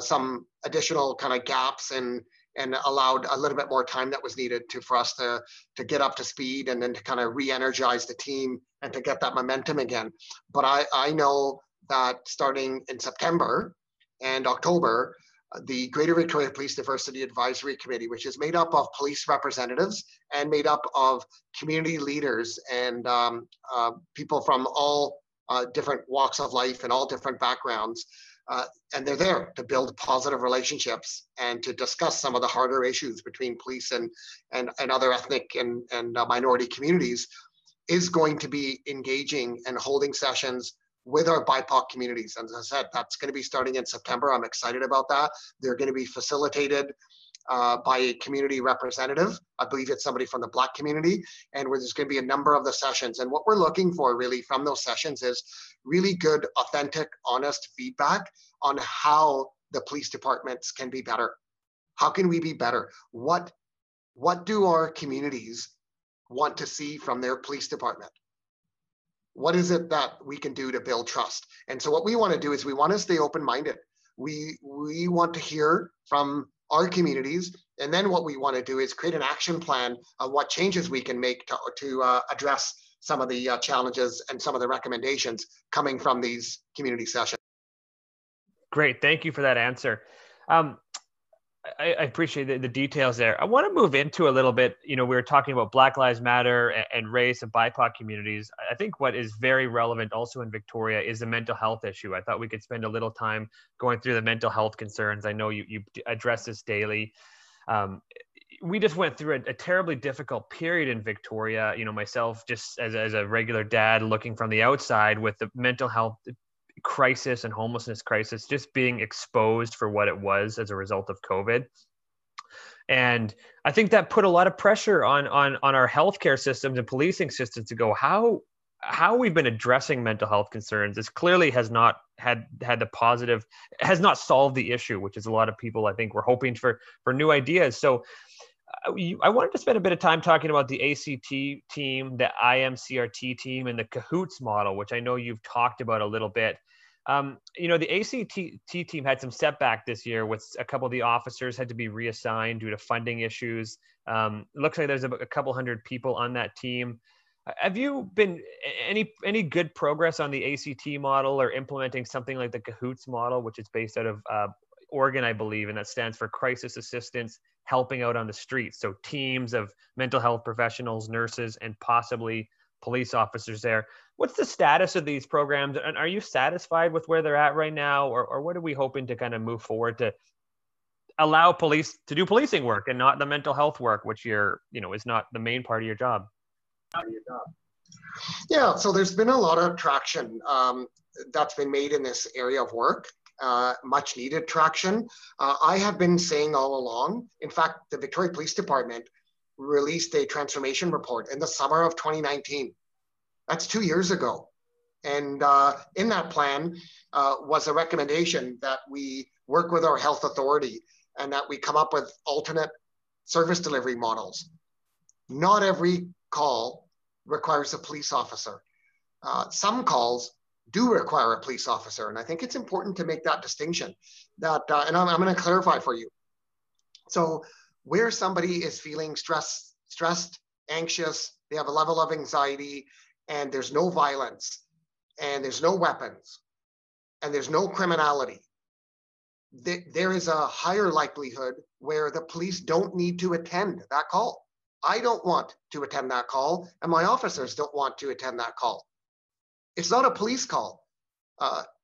some additional kind of gaps in and allowed a little bit more time that was needed to for us to get up to speed and then to kind of re-energize the team and to get that momentum again. But I know that starting in September and October, the Greater Victoria Police Diversity Advisory Committee, which is made up of police representatives and made up of community leaders and people from all different walks of life and all different backgrounds. And they're there to build positive relationships and to discuss some of the harder issues between police and other ethnic and minority communities, is going to be engaging and holding sessions with our BIPOC communities. And as I said, that's going to be starting in September. I'm excited about that. They're going to be facilitated by a community representative. I believe it's somebody from the Black community. And there's going to be a number of the sessions. And what we're looking for really from those sessions is really good, authentic, honest feedback on how the police departments can be better. How can we be better? What do our communities want to see from their police department? What is it that we can do to build trust? And so what we want to do is we want to stay open-minded. We want to hear from our communities. And then what we want to do is create an action plan of what changes we can make to address some of the challenges and some of the recommendations coming from these community sessions. Great. Thank you for that answer. I appreciate the details there. I want to move into a little bit, you know, we were talking about Black Lives Matter and race and BIPOC communities. I think what is very relevant also in Victoria is the mental health issue. I thought we could spend a little time going through the mental health concerns. I know you address this daily. We just went through a terribly difficult period in Victoria, you know, myself just as a regular dad looking from the outside with the mental health crisis and homelessness crisis just being exposed for what it was as a result of COVID. And I think that put a lot of pressure on our healthcare systems and policing systems to go, how we've been addressing mental health concerns is clearly has not had the positive, has not solved the issue, which is a lot of people, I think, were hoping for new ideas. So I wanted to spend a bit of time talking about the ACT team, the IMCRT team, and the CAHOOTS model, which I know you've talked about a little bit. You know, the ACT team had some setback this year with a couple of the officers had to be reassigned due to funding issues. It looks like there's a couple hundred people on that team. Have you been any good progress on the ACT model or implementing something like the CAHOOTS model, which is based out of Oregon, I believe, and that stands for Crisis Assistance Helping Out on the Streets. So teams of mental health professionals, nurses, and possibly police officers there. What's the status of these programs? And are you satisfied with where they're at right now? Or what are we hoping to kind of move forward to allow police to do policing work and not the mental health work, which is not the main part of your job? Yeah, so there's been a lot of traction that's been made in this area of work. Much needed traction. I have been saying all along, in fact, the Victoria Police Department released a transformation report in the summer of 2019. That's 2 years ago. And in that plan was a recommendation that we work with our health authority and that we come up with alternate service delivery models. Not every call requires a police officer. Some calls do require a police officer. And I think it's important to make that distinction that, and I'm going to clarify for you. So where somebody is feeling stressed, anxious, they have a level of anxiety and there's no violence and there's no weapons and there's no criminality, there is a higher likelihood where the police don't need to attend that call. I don't want to attend that call and my officers don't want to attend that call. It's not a police call,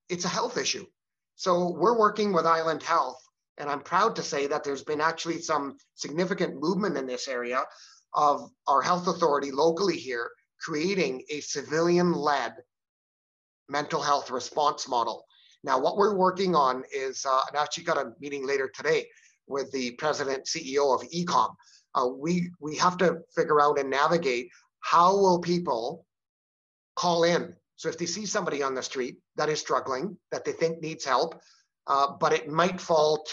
it's a health issue. So we're working with Island Health, and I'm proud to say that there's been actually some significant movement in this area of our health authority locally here, creating a civilian-led mental health response model. Now, what we're working on is, and I actually got a meeting later today with the president CEO of ECOM. We have to figure out and navigate how will people call in. So if they see somebody on the street that is struggling, that they think needs help, but it might fall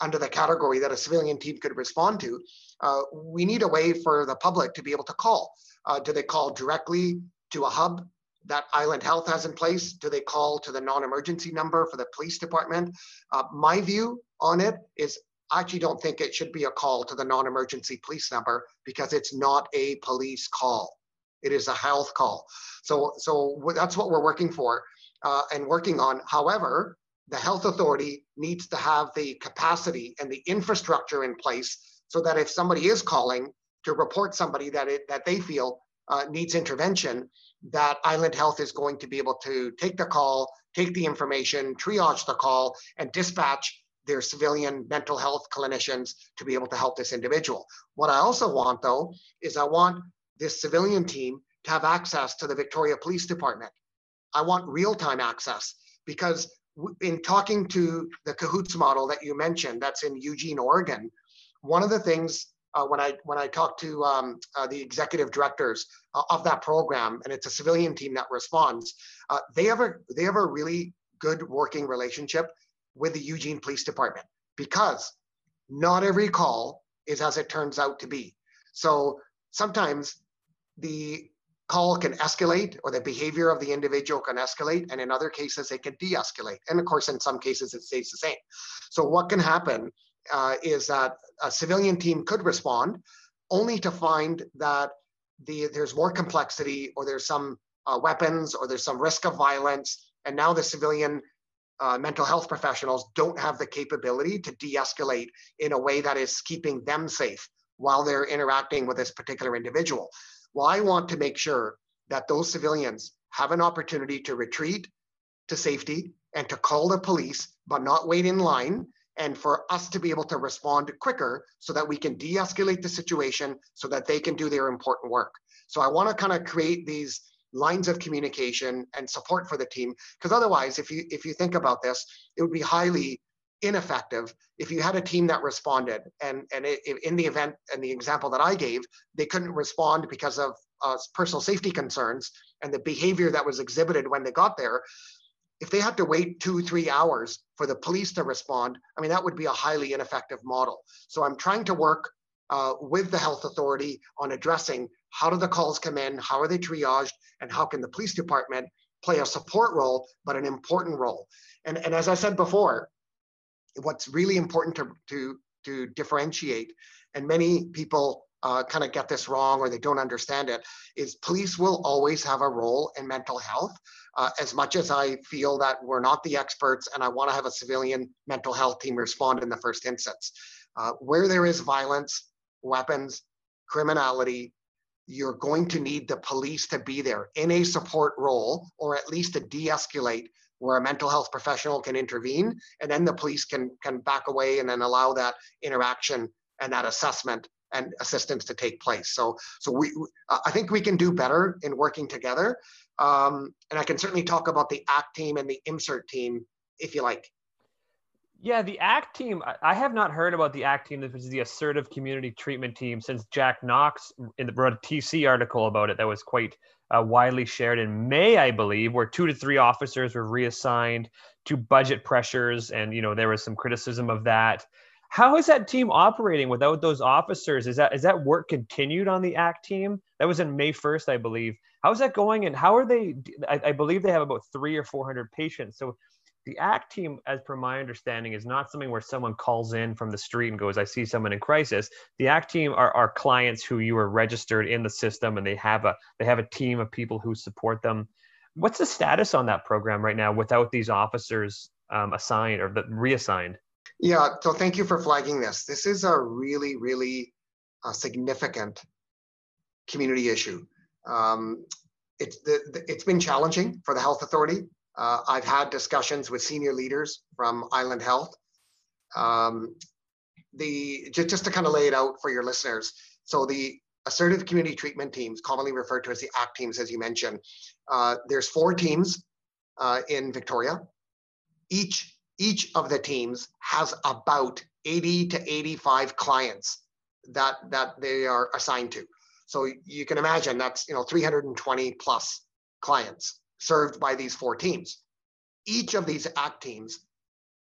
under the category that a civilian team could respond to, we need a way for the public to be able to call. Do they call directly to a hub that Island Health has in place? Do they call to the non-emergency number for the police department? My view on it is I actually don't think it should be a call to the non-emergency police number, because it's not a police call. It is a health call. So that's what we're working for and working on. However, the health authority needs to have the capacity and the infrastructure in place so that if somebody is calling to report somebody that they feel needs intervention, that Island Health is going to be able to take the call, take the information, triage the call, and dispatch their civilian mental health clinicians to be able to help this individual. What I also want, though, is I want this civilian team to have access to the Victoria Police Department. I want real-time access, because in talking to the CAHOOTS model that you mentioned, that's in Eugene, Oregon, one of the things when I talked to the executive directors of that program, and it's a civilian team that responds, they have a really good working relationship with the Eugene Police Department, because not every call is as it turns out to be. So sometimes the call can escalate, or the behavior of the individual can escalate, and in other cases they can de-escalate. And of course, in some cases it stays the same. So what can happen is that a civilian team could respond only to find that there's more complexity, or there's some weapons, or there's some risk of violence, and now the civilian mental health professionals don't have the capability to de-escalate in a way that is keeping them safe while they're interacting with this particular individual. Well, I want to make sure that those civilians have an opportunity to retreat to safety and to call the police, but not wait in line, and for us to be able to respond quicker so that we can de-escalate the situation so that they can do their important work. So I want to kind of create these lines of communication and support for the team, because otherwise, if you think about this, it would be highly ineffective if you had a team that responded, and in the event, and the example that I gave, they couldn't respond because of personal safety concerns and the behavior that was exhibited when they got there. If they had to wait 2-3 hours for the police to respond, I mean, that would be a highly ineffective model. So I'm trying to work with the health authority on addressing how do the calls come in, how are they triaged, and how can the police department play a support role, but an important role. And as I said before, what's really important to differentiate, and many people kind of get this wrong or they don't understand it, is police will always have a role in mental health. As much as I feel that we're not the experts and I want to have a civilian mental health team respond in the first instance. Where there is violence, weapons, criminality, you're going to need the police to be there in a support role, or at least to de-escalate where a mental health professional can intervene, and then the police can back away and then allow that interaction and that assessment and assistance to take place. So I think we can do better in working together. And I can certainly talk about the ACT team and the IMSERT team, if you like. Yeah, the ACT team, I have not heard about the ACT team, which is the Assertive Community Treatment Team, since Jack Knox wrote a TC article about it that was quite widely shared in May, I believe, where 2 to 3 officers were reassigned to budget pressures. And, you know, there was some criticism of that. How is that team operating without those officers? Is that work continued on the ACT team? That was in May 1st, I believe. How is that going? And how are they? I believe they have about 300 or 400 patients. So the ACT team, as per my understanding, is not something where someone calls in from the street and goes, I see someone in crisis. The ACT team are clients who you are registered in the system, and they have a team of people who support them. What's the status on that program right now without these officers assigned or reassigned? Yeah, so thank you for flagging this. This is a really, really significant community issue. It's been challenging for the health authority. I've had discussions with senior leaders from Island Health. Just to kind of lay it out for your listeners. So the Assertive Community Treatment Teams, commonly referred to as the ACT teams, as you mentioned, there's 4 teams in Victoria. Each of the teams has about 80 to 85 clients that they are assigned to. So you can imagine that's 320 plus clients served by these 4 teams. Each of these ACT teams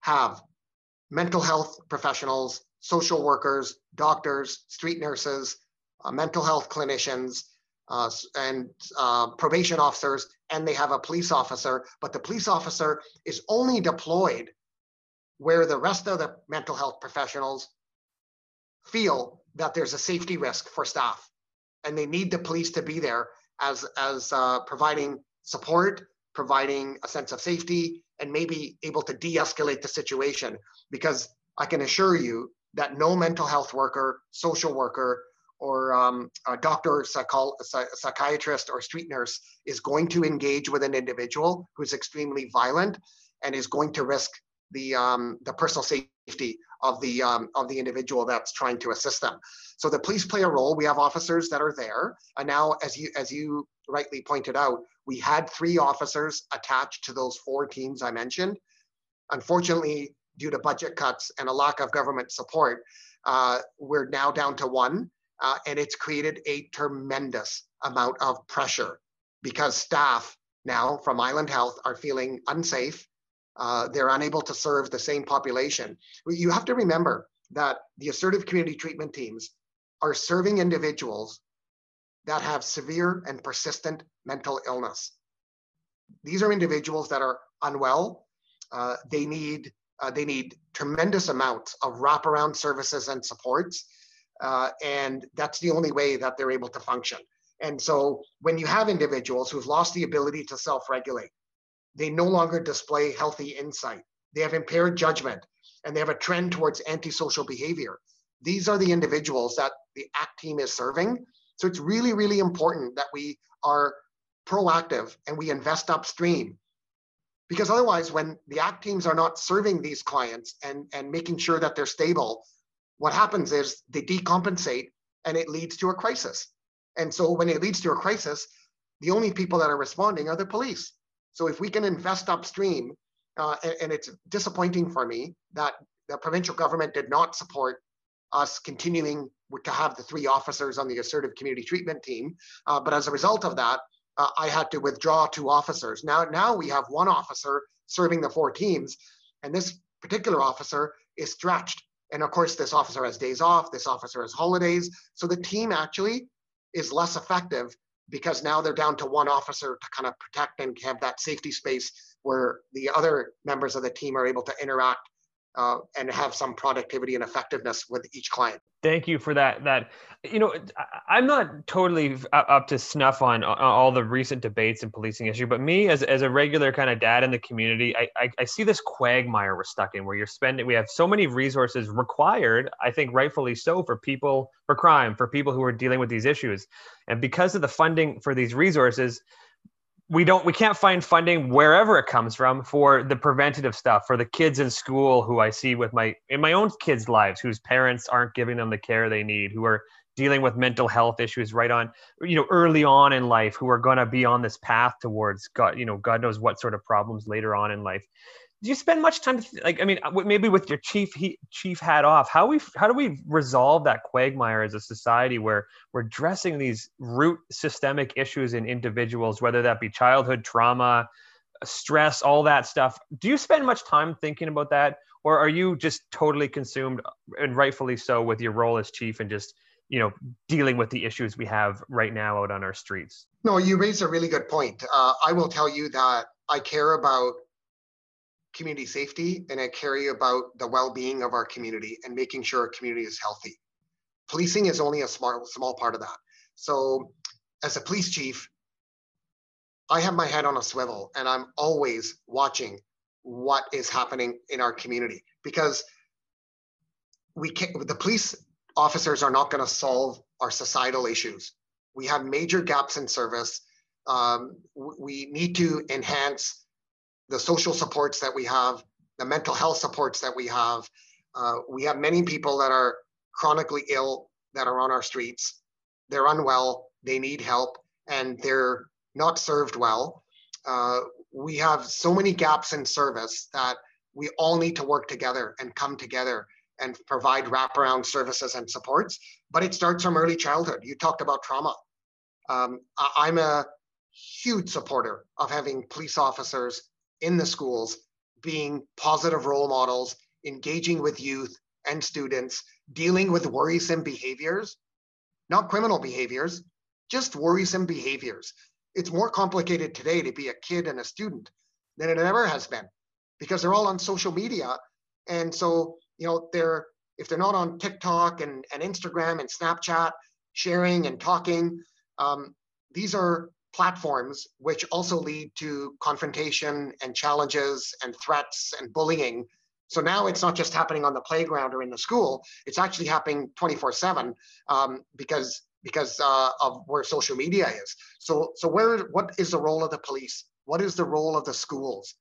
have mental health professionals, social workers, doctors, street nurses, mental health clinicians, and probation officers, and they have a police officer, but the police officer is only deployed where the rest of the mental health professionals feel that there's a safety risk for staff, and they need the police to be there as providing support, providing a sense of safety, and maybe able to de-escalate the situation. Because I can assure you that no mental health worker, social worker, or a doctor, psychiatrist, or street nurse is going to engage with an individual who's extremely violent and is going to risk the personal safety of the individual that's trying to assist them. So the police play a role. We have officers that are there. And now, as you rightly pointed out, we had 3 officers attached to those 4 teams I mentioned. Unfortunately, due to budget cuts and a lack of government support, we're now down to 1, and it's created a tremendous amount of pressure because staff now from Island Health are feeling unsafe. They're unable to serve the same population. You have to remember that the assertive community treatment teams are serving individuals that have severe and persistent mental illness. These are individuals that are unwell. They need tremendous amounts of wraparound services and supports, and that's the only way that they're able to function. And so when you have individuals who've lost the ability to self-regulate, they no longer display healthy insight. They have impaired judgment, and they have a trend towards antisocial behavior. These are the individuals that the ACT team is serving. So it's really, really important that we are proactive and we invest upstream, because otherwise when the ACT teams are not serving these clients and making sure that they're stable, what happens is they decompensate and it leads to a crisis. And so when it leads to a crisis, the only people that are responding are the police. So if we can invest upstream, and it's disappointing for me that the provincial government did not support us continuing to have the 3 officers on the assertive community treatment team. But as a result of that, I had to withdraw 2 officers. Now we have 1 officer serving the 4 teams, and this particular officer is stretched. And of course, this officer has days off, this officer has holidays. So the team actually is less effective because now they're down to 1 officer to kind of protect and have that safety space where the other members of the team are able to interact and have some productivity and effectiveness with each client. Thank you for that. You know, I'm not totally up to snuff on all the recent debates and policing issue, but me as a regular kind of dad in the community, I see this quagmire we're stuck in where we have so many resources required, I think rightfully so, for people, for crime, for people who are dealing with these issues. And because of the funding for these resources, we can't find funding wherever it comes from for the preventative stuff, for the kids in school who I see with in my own kids' lives, whose parents aren't giving them the care they need, who are dealing with mental health issues early on in life, who are going to be on this path towards God knows what sort of problems later on in life. Do you spend much time, maybe with your chief hat off, how do we resolve that quagmire as a society where we're addressing these root systemic issues in individuals, whether that be childhood trauma, stress, all that stuff? Do you spend much time thinking about that? Or are you just totally consumed, and rightfully so, with your role as chief and just dealing with the issues we have right now out on our streets? No, you raise a really good point. I will tell you that I care about community safety, and I care about the well-being of our community and making sure our community is healthy. Policing is only a small part of that. So as a police chief, I have my head on a swivel and I'm always watching what is happening in our community, because the police officers are not going to solve our societal issues. We have major gaps in service. We need to enhance the social supports that we have, the mental health supports that we have. We have many people that are chronically ill that are on our streets. They're unwell, they need help, and they're not served well. We have so many gaps in service that we all need to work together and come together and provide wraparound services and supports, but it starts from early childhood. You talked about trauma. I'm a huge supporter of having police officers in the schools, being positive role models, engaging with youth and students, dealing with worrisome behaviors, not criminal behaviors, just worrisome behaviors. It's more complicated today to be a kid and a student than it ever has been, because they're all on social media And so, you know, they're, if they're not on TikTok and Instagram and Snapchat, sharing and talking, these are platforms which also lead to confrontation and challenges and threats and bullying. So now it's not just happening on the playground or in the school, it's actually happening 24/7 because of where social media is. So what is the role of the police? What is the role of the schools?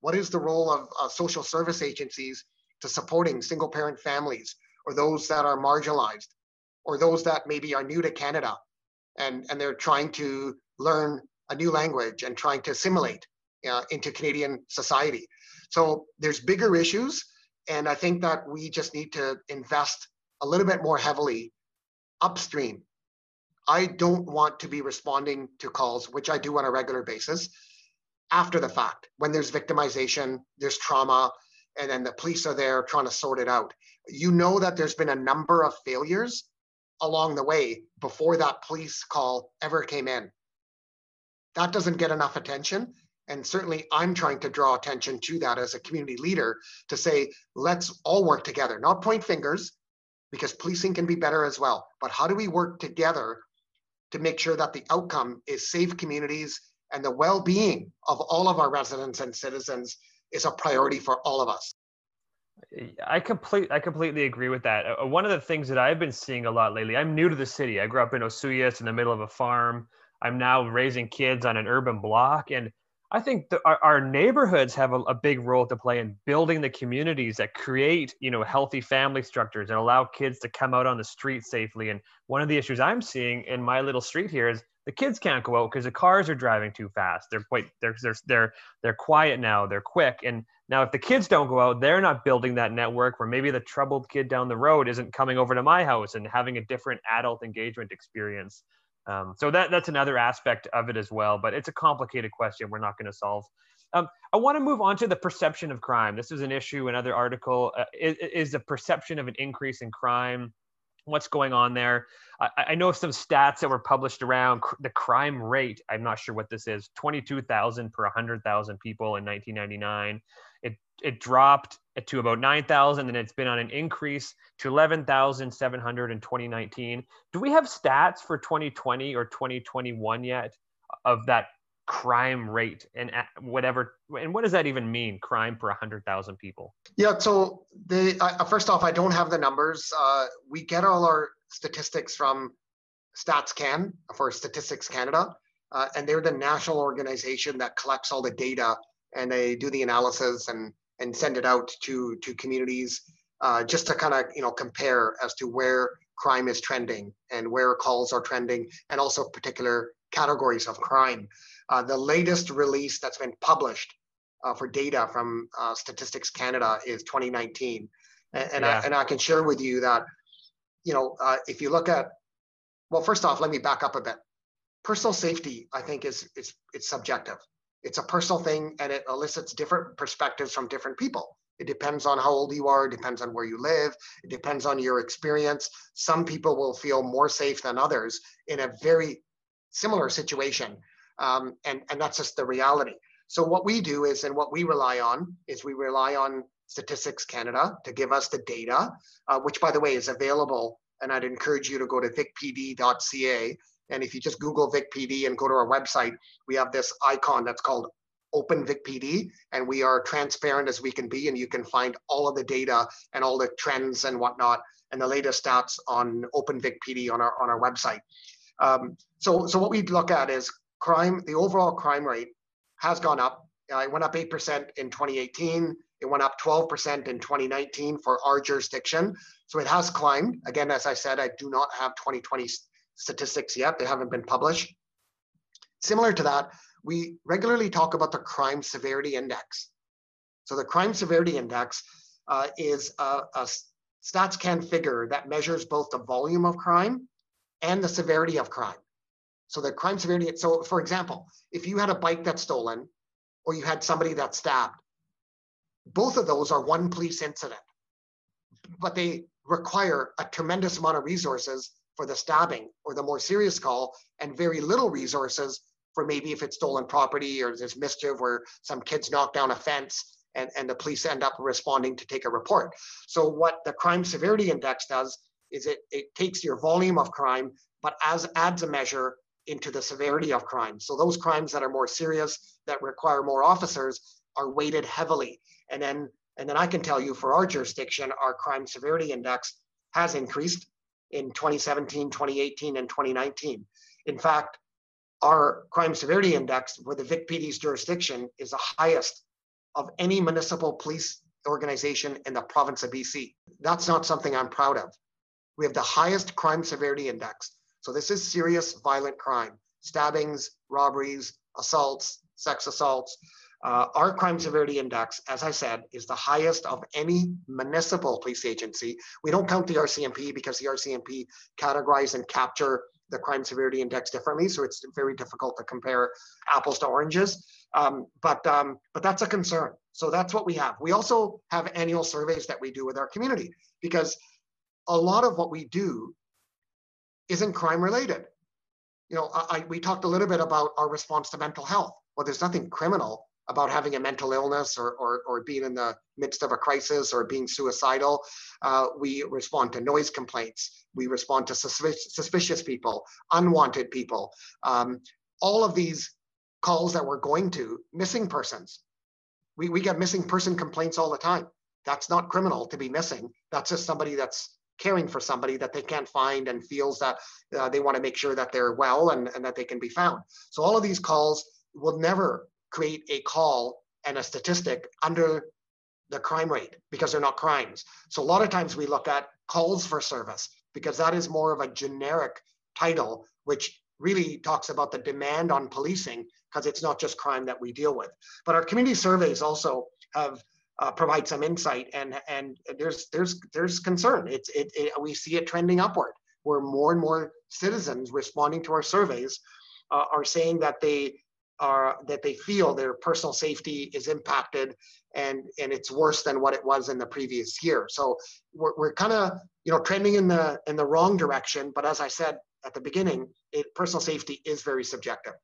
What is the role of social service agencies to supporting single parent families or those that are marginalized or those that maybe are new to Canada and they're trying to learn a new language and trying to assimilate into Canadian society? So there's bigger issues, and I think that we just need to invest a little bit more heavily upstream. I don't want to be responding to calls, which I do on a regular basis, after the fact, when there's victimization, there's trauma, and then the police are there trying to sort it out. You know that there's been a number of failures along the way before that police call ever came in. That doesn't get enough attention. And certainly I'm trying to draw attention to that as a community leader to say, let's all work together, not point fingers, because policing can be better as well. But how do we work together to make sure that the outcome is safe communities and the well-being of all of our residents and citizens is a priority for all of us? I completely agree with that. One of the things that I've been seeing a lot lately, I'm new to the city. I grew up in Osuya, it's in the middle of a farm. I'm now raising kids on an urban block. And I think our neighborhoods have a big role to play in building the communities that create, you know, healthy family structures and allow kids to come out on the street safely. And one of the issues I'm seeing in my little street here is the kids can't go out because the cars are driving too fast. They're quiet now. They're quick. And now if the kids don't go out, they're not building that network where maybe the troubled kid down the road isn't coming over to my house and having a different adult engagement experience. So that's another aspect of it as well, but it's a complicated question we're not going to solve. I want to move on to the perception of crime. This is an issue, another article, is the perception of an increase in crime. What's going on there? I know some stats that were published around the crime rate. I'm not sure what this is, 22,000 per 100,000 people in 1999. It dropped to about 9,000, and it's been on an increase to 11,700 in 2019. Do we have stats for 2020 or 2021 yet of that crime rate and whatever? And what does that even mean, crime per 100,000 people? Yeah, so first off, I don't have the numbers. We get all our statistics from StatsCan for Statistics Canada, and they're the national organization that collects all the data and they do the analysis and send it out to communities just to kind of, you know, compare as to where crime is trending and where calls are trending and also particular categories of crime. The latest release that's been published for data from Statistics Canada is 2019. And I can share with you that, you know, if you look at, well, first off, let me back up a bit. Personal safety, I think it's subjective. It's a personal thing and it elicits different perspectives from different people. It depends on how old you are, it depends on where you live, it depends on your experience. Some people will feel more safe than others in a very similar situation. And that's just the reality. So what we do is, and what we rely on, is we rely on Statistics Canada to give us the data, which by the way is available. And I'd encourage you to go to vicpd.ca. And if you just Google Vic PD and go to our website, we have this icon that's called Open Vic PD, and we are transparent as we can be, and you can find all of the data and all the trends and whatnot, and the latest stats on Open Vic PD on our website. So what we look at is crime. The overall crime rate has gone up. It went up 8% in 2018. It went up 12% in 2019 for our jurisdiction. So it has climbed. Again, as I said, I do not have 2020 statistics yet, they haven't been published. Similar to that, we regularly talk about the Crime Severity Index. So the Crime Severity Index is a StatsCan figure that measures both the volume of crime and the severity of crime. So the crime severity, so for example, if you had a bike that's stolen or you had somebody that's stabbed, both of those are one police incident, but they require a tremendous amount of resources for the stabbing or the more serious call, and very little resources for maybe if it's stolen property or there's mischief where some kids knock down a fence and the police end up responding to take a report. So what the Crime Severity Index does is it takes your volume of crime, but adds a measure into the severity of crime. So those crimes that are more serious, that require more officers, are weighted heavily. And then I can tell you for our jurisdiction, our Crime Severity Index has increased in 2017, 2018, and 2019. In fact, our Crime Severity Index, where the Vic PD's jurisdiction, is the highest of any municipal police organization in the province of BC. That's not something I'm proud of. We have the highest Crime Severity Index. So this is serious violent crime, stabbings, robberies, assaults, sex assaults. Our Crime Severity Index, as I said, is the highest of any municipal police agency. We don't count the RCMP because the RCMP categorize and capture the Crime Severity Index differently, so it's very difficult to compare apples to oranges, but that's a concern. So that's what we have. We also have annual surveys that we do with our community, because a lot of what we do isn't crime related. You know, we talked a little bit about our response to mental health. Well, there's nothing criminal about having a mental illness or being in the midst of a crisis or being suicidal. We respond to noise complaints. We respond to suspicious people, unwanted people. All of these calls that we're going to, missing persons. We get missing person complaints all the time. That's not criminal to be missing. That's just somebody that's caring for somebody that they can't find and feels that they want to make sure that they're well and that they can be found. So all of these calls will never create a call and a statistic under the crime rate, because they're not crimes. So a lot of times we look at calls for service, because that is more of a generic title, which really talks about the demand on policing, because it's not just crime that we deal with. But our community surveys also have provide some insight, and there's concern. We see it trending upward, where more and more citizens responding to our surveys are saying that they feel their personal safety is impacted, and it's worse than what it was in the previous year. So we're kind of, you know, trending in the wrong direction. But as I said at the beginning, personal safety is very subjective.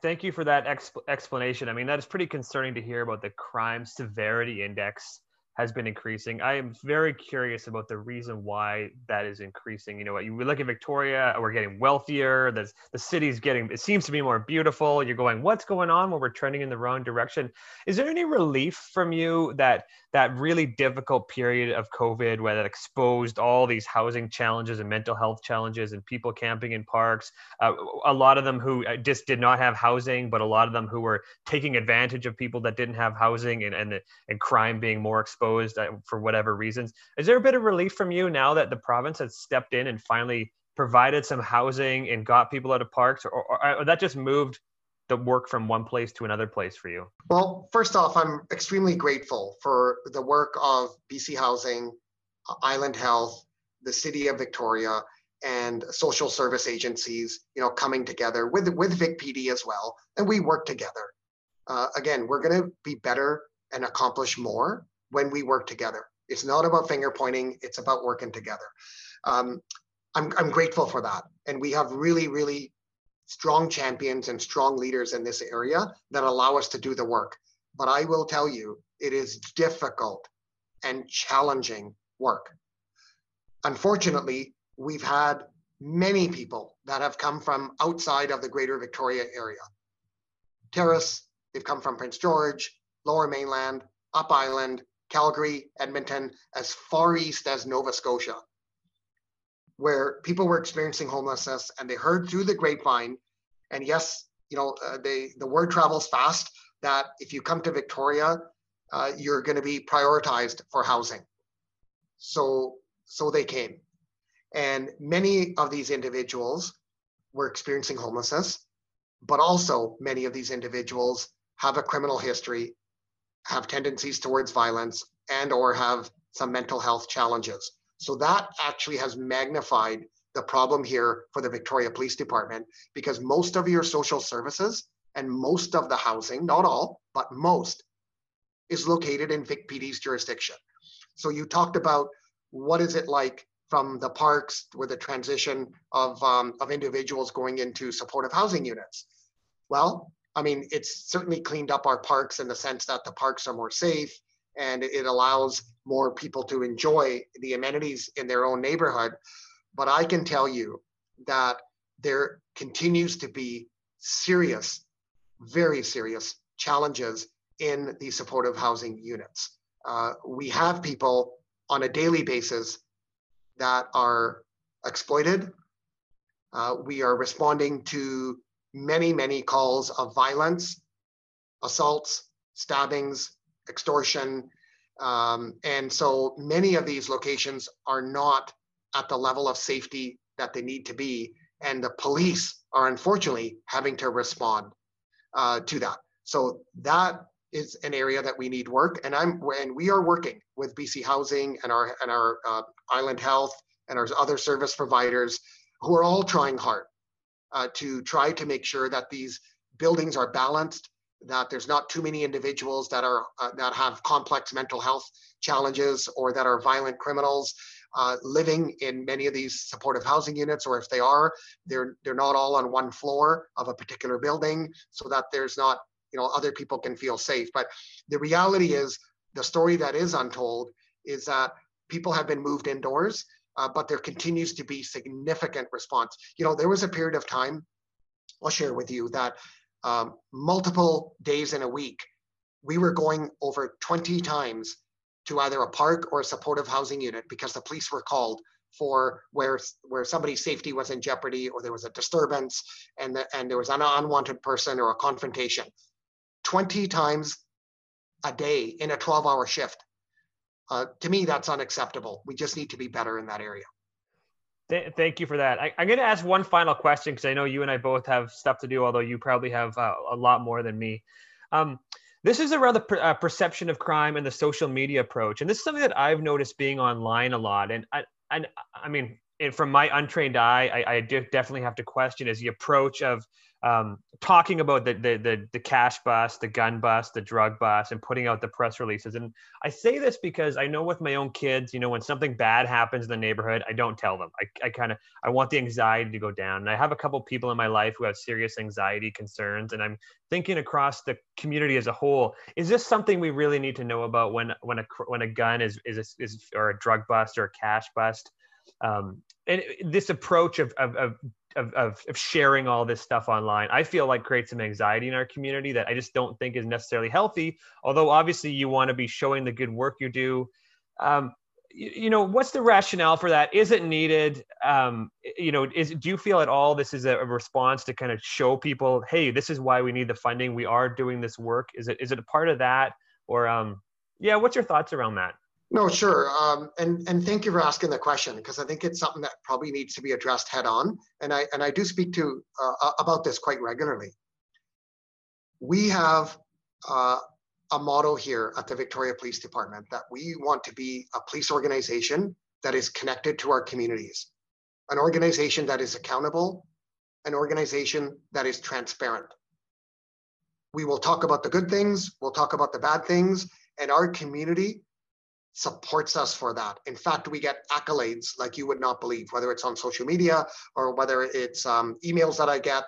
Thank you for that explanation. I mean, that is pretty concerning to hear about. The Crime Severity Index has been increasing. I am very curious about the reason why that is increasing. You know, we look at Victoria, we're getting wealthier, the city's getting, it seems to be more beautiful. You're going, what's going on when we're trending in the wrong direction? Is there any relief from you that that really difficult period of COVID, where that exposed all these housing challenges and mental health challenges and people camping in parks, a lot of them who just did not have housing, but a lot of them who were taking advantage of people that didn't have housing, and crime being more exposed for whatever reasons. Is there a bit of relief from you now that the province has stepped in and finally provided some housing and got people out of parks, or that just moved the work from one place to another place for you? Well, first off, I'm extremely grateful for the work of BC Housing, Island Health, the City of Victoria, and social service agencies, you know, coming together with Vic PD as well. And we work together. Again, we're going to be better and accomplish more when we work together. It's not about finger pointing. It's about working together. I'm grateful for that. And we have really, really strong champions and strong leaders in this area that allow us to do the work. But I will tell you, it is difficult and challenging work. Unfortunately, we've had many people that have come from outside of the greater Victoria area. Terrace, they've come from Prince George, Lower Mainland, Up Island, Calgary, Edmonton, as far east as Nova Scotia, where people were experiencing homelessness, and they heard through the grapevine. And yes, you know, the word travels fast that if you come to Victoria, you're going to be prioritized for housing. So they came. And many of these individuals were experiencing homelessness, but also many of these individuals have a criminal history, have tendencies towards violence, and or have some mental health challenges. So that actually has magnified the problem here for the Victoria Police Department, because most of your social services and most of the housing, not all, but most, is located in Vic PD's jurisdiction. So you talked about what is it like from the parks with the transition of individuals going into supportive housing units. Well, I mean, it's certainly cleaned up our parks in the sense that the parks are more safe and it allows more people to enjoy the amenities in their own neighborhood. But I can tell you that there continues to be serious, very serious challenges in the supportive housing units. We have people on a daily basis that are exploited. We are responding to many, many calls of violence, assaults, stabbings, extortion. And so many of these locations are not at the level of safety that they need to be. And the police are unfortunately having to respond to that. So that is an area that we need work. And we are working with BC Housing and our Island Health and our other service providers who are all trying hard to try to make sure that these buildings are balanced, that there's not too many individuals that are that have complex mental health challenges or that are violent criminals living in many of these supportive housing units, or if they are, they're not all on one floor of a particular building, so that there's not, you know, other people can feel safe. But the reality is, the story that is untold is that people have been moved indoors, but there continues to be significant response. You know, there was a period of time, I'll share with you, that multiple days in a week, we were going over 20 times to either a park or a supportive housing unit because the police were called for where somebody's safety was in jeopardy, or there was a disturbance and there was an unwanted person or a confrontation. 20 times a day in a 12-hour shift. To me, that's unacceptable. We just need to be better in that area. Thank you for that. I'm going to ask one final question because I know you and I both have stuff to do, although you probably have a lot more than me. This is around the perception of crime and the social media approach. And this is something that I've noticed being online a lot. And I mean, from my untrained eye, I definitely have to question is the approach of talking about the cash bust, the gun bust, the drug bust, and putting out the press releases. And I say this because I know with my own kids, you know, when something bad happens in the neighborhood, I don't tell them. I want the anxiety to go down. And I have a couple people in my life who have serious anxiety concerns, and I'm thinking across the community as a whole, is this something we really need to know about when a gun is or a drug bust or a cash bust? And this approach of sharing all this stuff online, I feel like creates some anxiety in our community that I just don't think is necessarily healthy. Although obviously you want to be showing the good work you do. You know, what's the rationale for that? Is it needed? You know, do you feel at all this is a response to kind of show people, hey, this is why we need the funding. We are doing this work. Is it a part of that? Or yeah, what's your thoughts around that? No, sure. And thank you for asking the question, because I think it's something that probably needs to be addressed head on. And I do speak to about this quite regularly. We have a motto here at the Victoria Police Department that we want to be a police organization that is connected to our communities, an organization that is accountable, an organization that is transparent. We will talk about the good things, we'll talk about the bad things, and our community supports us for that. In fact, we get accolades like you would not believe, whether it's on social media or whether it's emails that I get,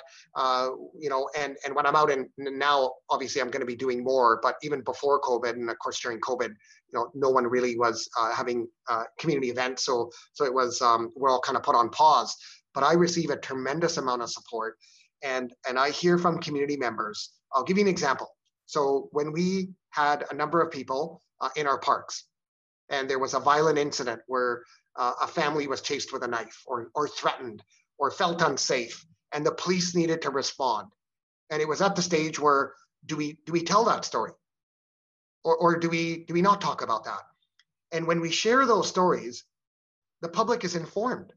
you know, and when I'm out, and now obviously I'm going to be doing more, but even before COVID, and of course during COVID, you know, no one really was having community events. So it was, we're all kind of put on pause, but I receive a tremendous amount of support and I hear from community members. I'll give you an example. So when we had a number of people in our parks, and there was a violent incident where a family was chased with a knife or threatened or felt unsafe, and the police needed to respond. And it was at the stage where do we tell that story? Or do we not talk about that? And when we share those stories, the public is informed.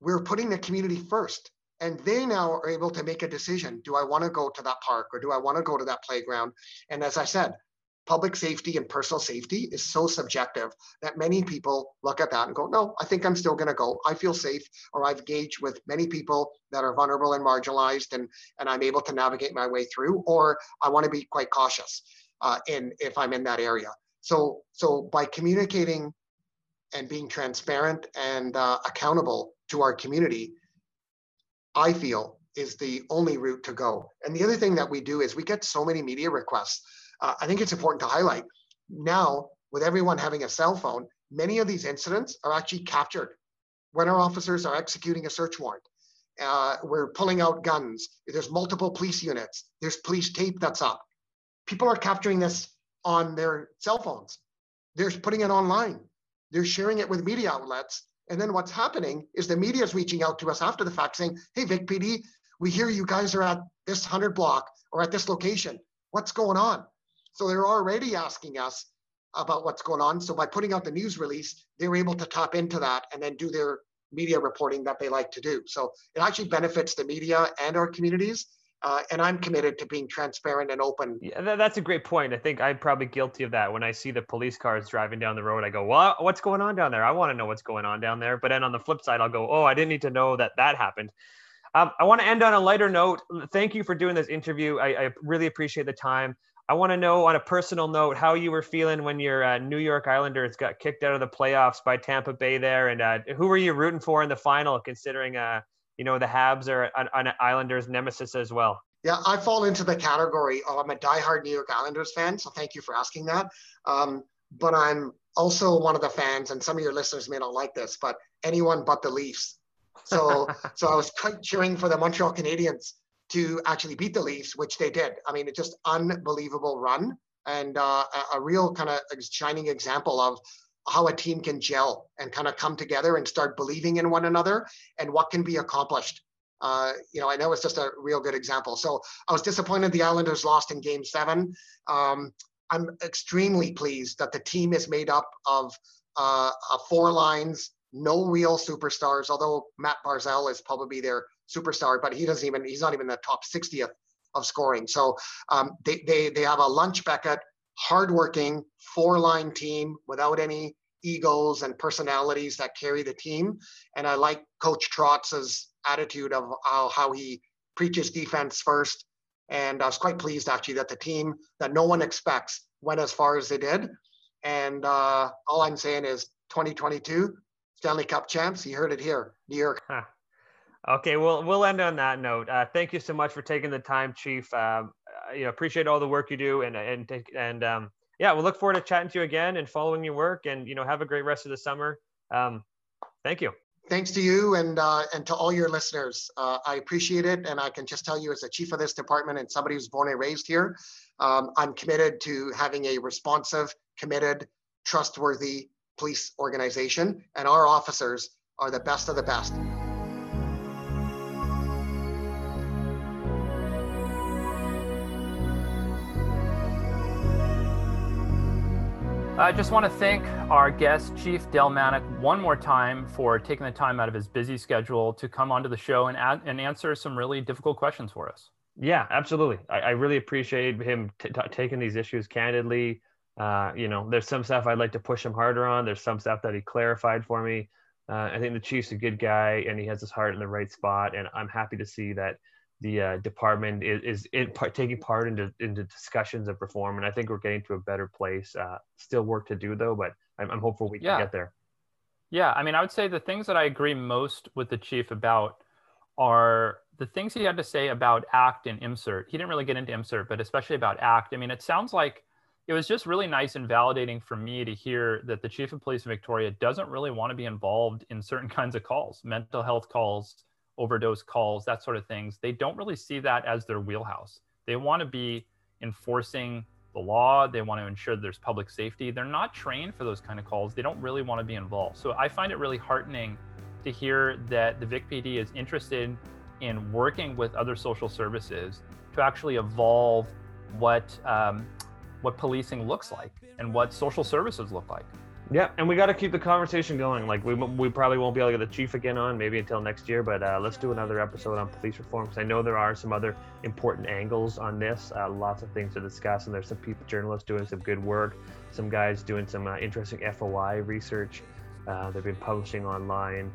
We're putting the community first. And they now are able to make a decision. Do I want to go to that park, or do I want to go to that playground? And as I said, public safety and personal safety is so subjective that many people look at that and go, no, I think I'm still gonna go. I feel safe, or I've engaged with many people that are vulnerable and marginalized, and I'm able to navigate my way through, or I wanna be quite cautious if I'm in that area. So by communicating and being transparent and accountable to our community, I feel is the only route to go. And the other thing that we do is we get so many media requests. I think it's important to highlight now, with everyone having a cell phone, many of these incidents are actually captured when our officers are executing a search warrant. We're pulling out guns. There's multiple police units. There's police tape that's up. People are capturing this on their cell phones. They're putting it online. They're sharing it with media outlets. And then what's happening is the media is reaching out to us after the fact saying, hey, Vic PD, we hear you guys are at this 100 block or at this location. What's going on? So they're already asking us about what's going on. So by putting out the news release, they were able to tap into that and then do their media reporting that they like to do. So it actually benefits the media and our communities. And I'm committed to being transparent and open. Yeah, that's a great point. I think I'm probably guilty of that. When I see the police cars driving down the road, I go, well, what's going on down there? I want to know what's going on down there. But then on the flip side, I'll go, oh, I didn't need to know that that happened. I want to end on a lighter note. Thank you for doing this interview. I really appreciate the time. I want to know, on a personal note, how you were feeling when your New York Islanders got kicked out of the playoffs by Tampa Bay there. And who were you rooting for in the final, considering you know, the Habs are an Islanders nemesis as well? Yeah, I fall into the category of I'm a diehard New York Islanders fan, so thank you for asking that. But I'm also one of the fans, and some of your listeners may not like this, but anyone but the Leafs. So, so I was quite cheering for the Montreal Canadiens to actually beat the Leafs, which they did. I mean, it's just unbelievable run and a real kind of shining example of how a team can gel and kind of come together and start believing in one another and what can be accomplished. You know, I know it's just a real good example. So I was disappointed the Islanders lost in Game 7. I'm extremely pleased that the team is made up of 4 lines, no real superstars, although Matt Barzal is probably their superstar, but he's not even the top 60th of scoring. So they have a Lunch Beckett, hardworking 4-line team without any egos and personalities that carry the team. And I like Coach Trotz's attitude of how he preaches defense first. And I was quite pleased actually that the team that no one expects went as far as they did. And all I'm saying is 2022 Stanley Cup champs. You heard it here, New York. Huh. Okay, well, we'll end on that note. Thank you so much for taking the time, Chief. You know, appreciate all the work you do, and yeah, we'll look forward to chatting to you again and following your work, and you know, have a great rest of the summer. Thank you. Thanks to you and to all your listeners. I appreciate it, and I can just tell you, as the chief of this department and somebody who's born and raised here, I'm committed to having a responsive, committed, trustworthy police organization, and our officers are the best of the best. I just want to thank our guest, Chief Del Manak, one more time for taking the time out of his busy schedule to come onto the show and answer some really difficult questions for us. Yeah, absolutely. I really appreciate him taking these issues candidly. You know, there's some stuff I'd like to push him harder on. There's some stuff that he clarified for me. I think the Chief's a good guy and he has his heart in the right spot. And I'm happy to see that the department is taking part into discussions of reform. And I think we're getting to a better place. Still work to do though, but I'm hopeful we can get there. Yeah, I mean, I would say the things that I agree most with the Chief about are the things he had to say about ACT and IMSERT. He didn't really get into IMSERT, but especially about ACT. I mean, it sounds like it was just really nice and validating for me to hear that the Chief of Police in Victoria doesn't really want to be involved in certain kinds of calls, mental health calls, overdose calls, that sort of things. They don't really see that as their wheelhouse. They want to be enforcing the law. They want to ensure there's public safety. They're not trained for those kind of calls. They don't really want to be involved. So I find it really heartening to hear that the Vic PD is interested in working with other social services to actually evolve what policing looks like and what social services look like. Yeah, and we got to keep the conversation going. Like we probably won't be able to get the Chief again on maybe until next year, but let's do another episode on police reform, because I know there are some other important angles on this. Lots of things to discuss, and there's some people, journalists doing some good work, some guys doing some interesting FOI research they've been publishing online.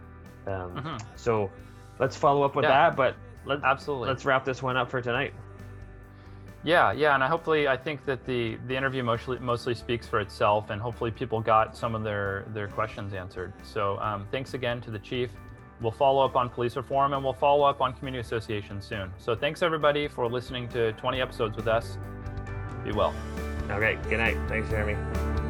So let's follow up with that, but let's wrap this one up for tonight. Yeah, and I think that the interview mostly speaks for itself, and hopefully people got some of their questions answered. So thanks again to the Chief. We'll follow up on police reform, and we'll follow up on community associations soon. So thanks everybody for listening to 20 episodes with us. Be well. Okay, good night. Thanks, Jeremy.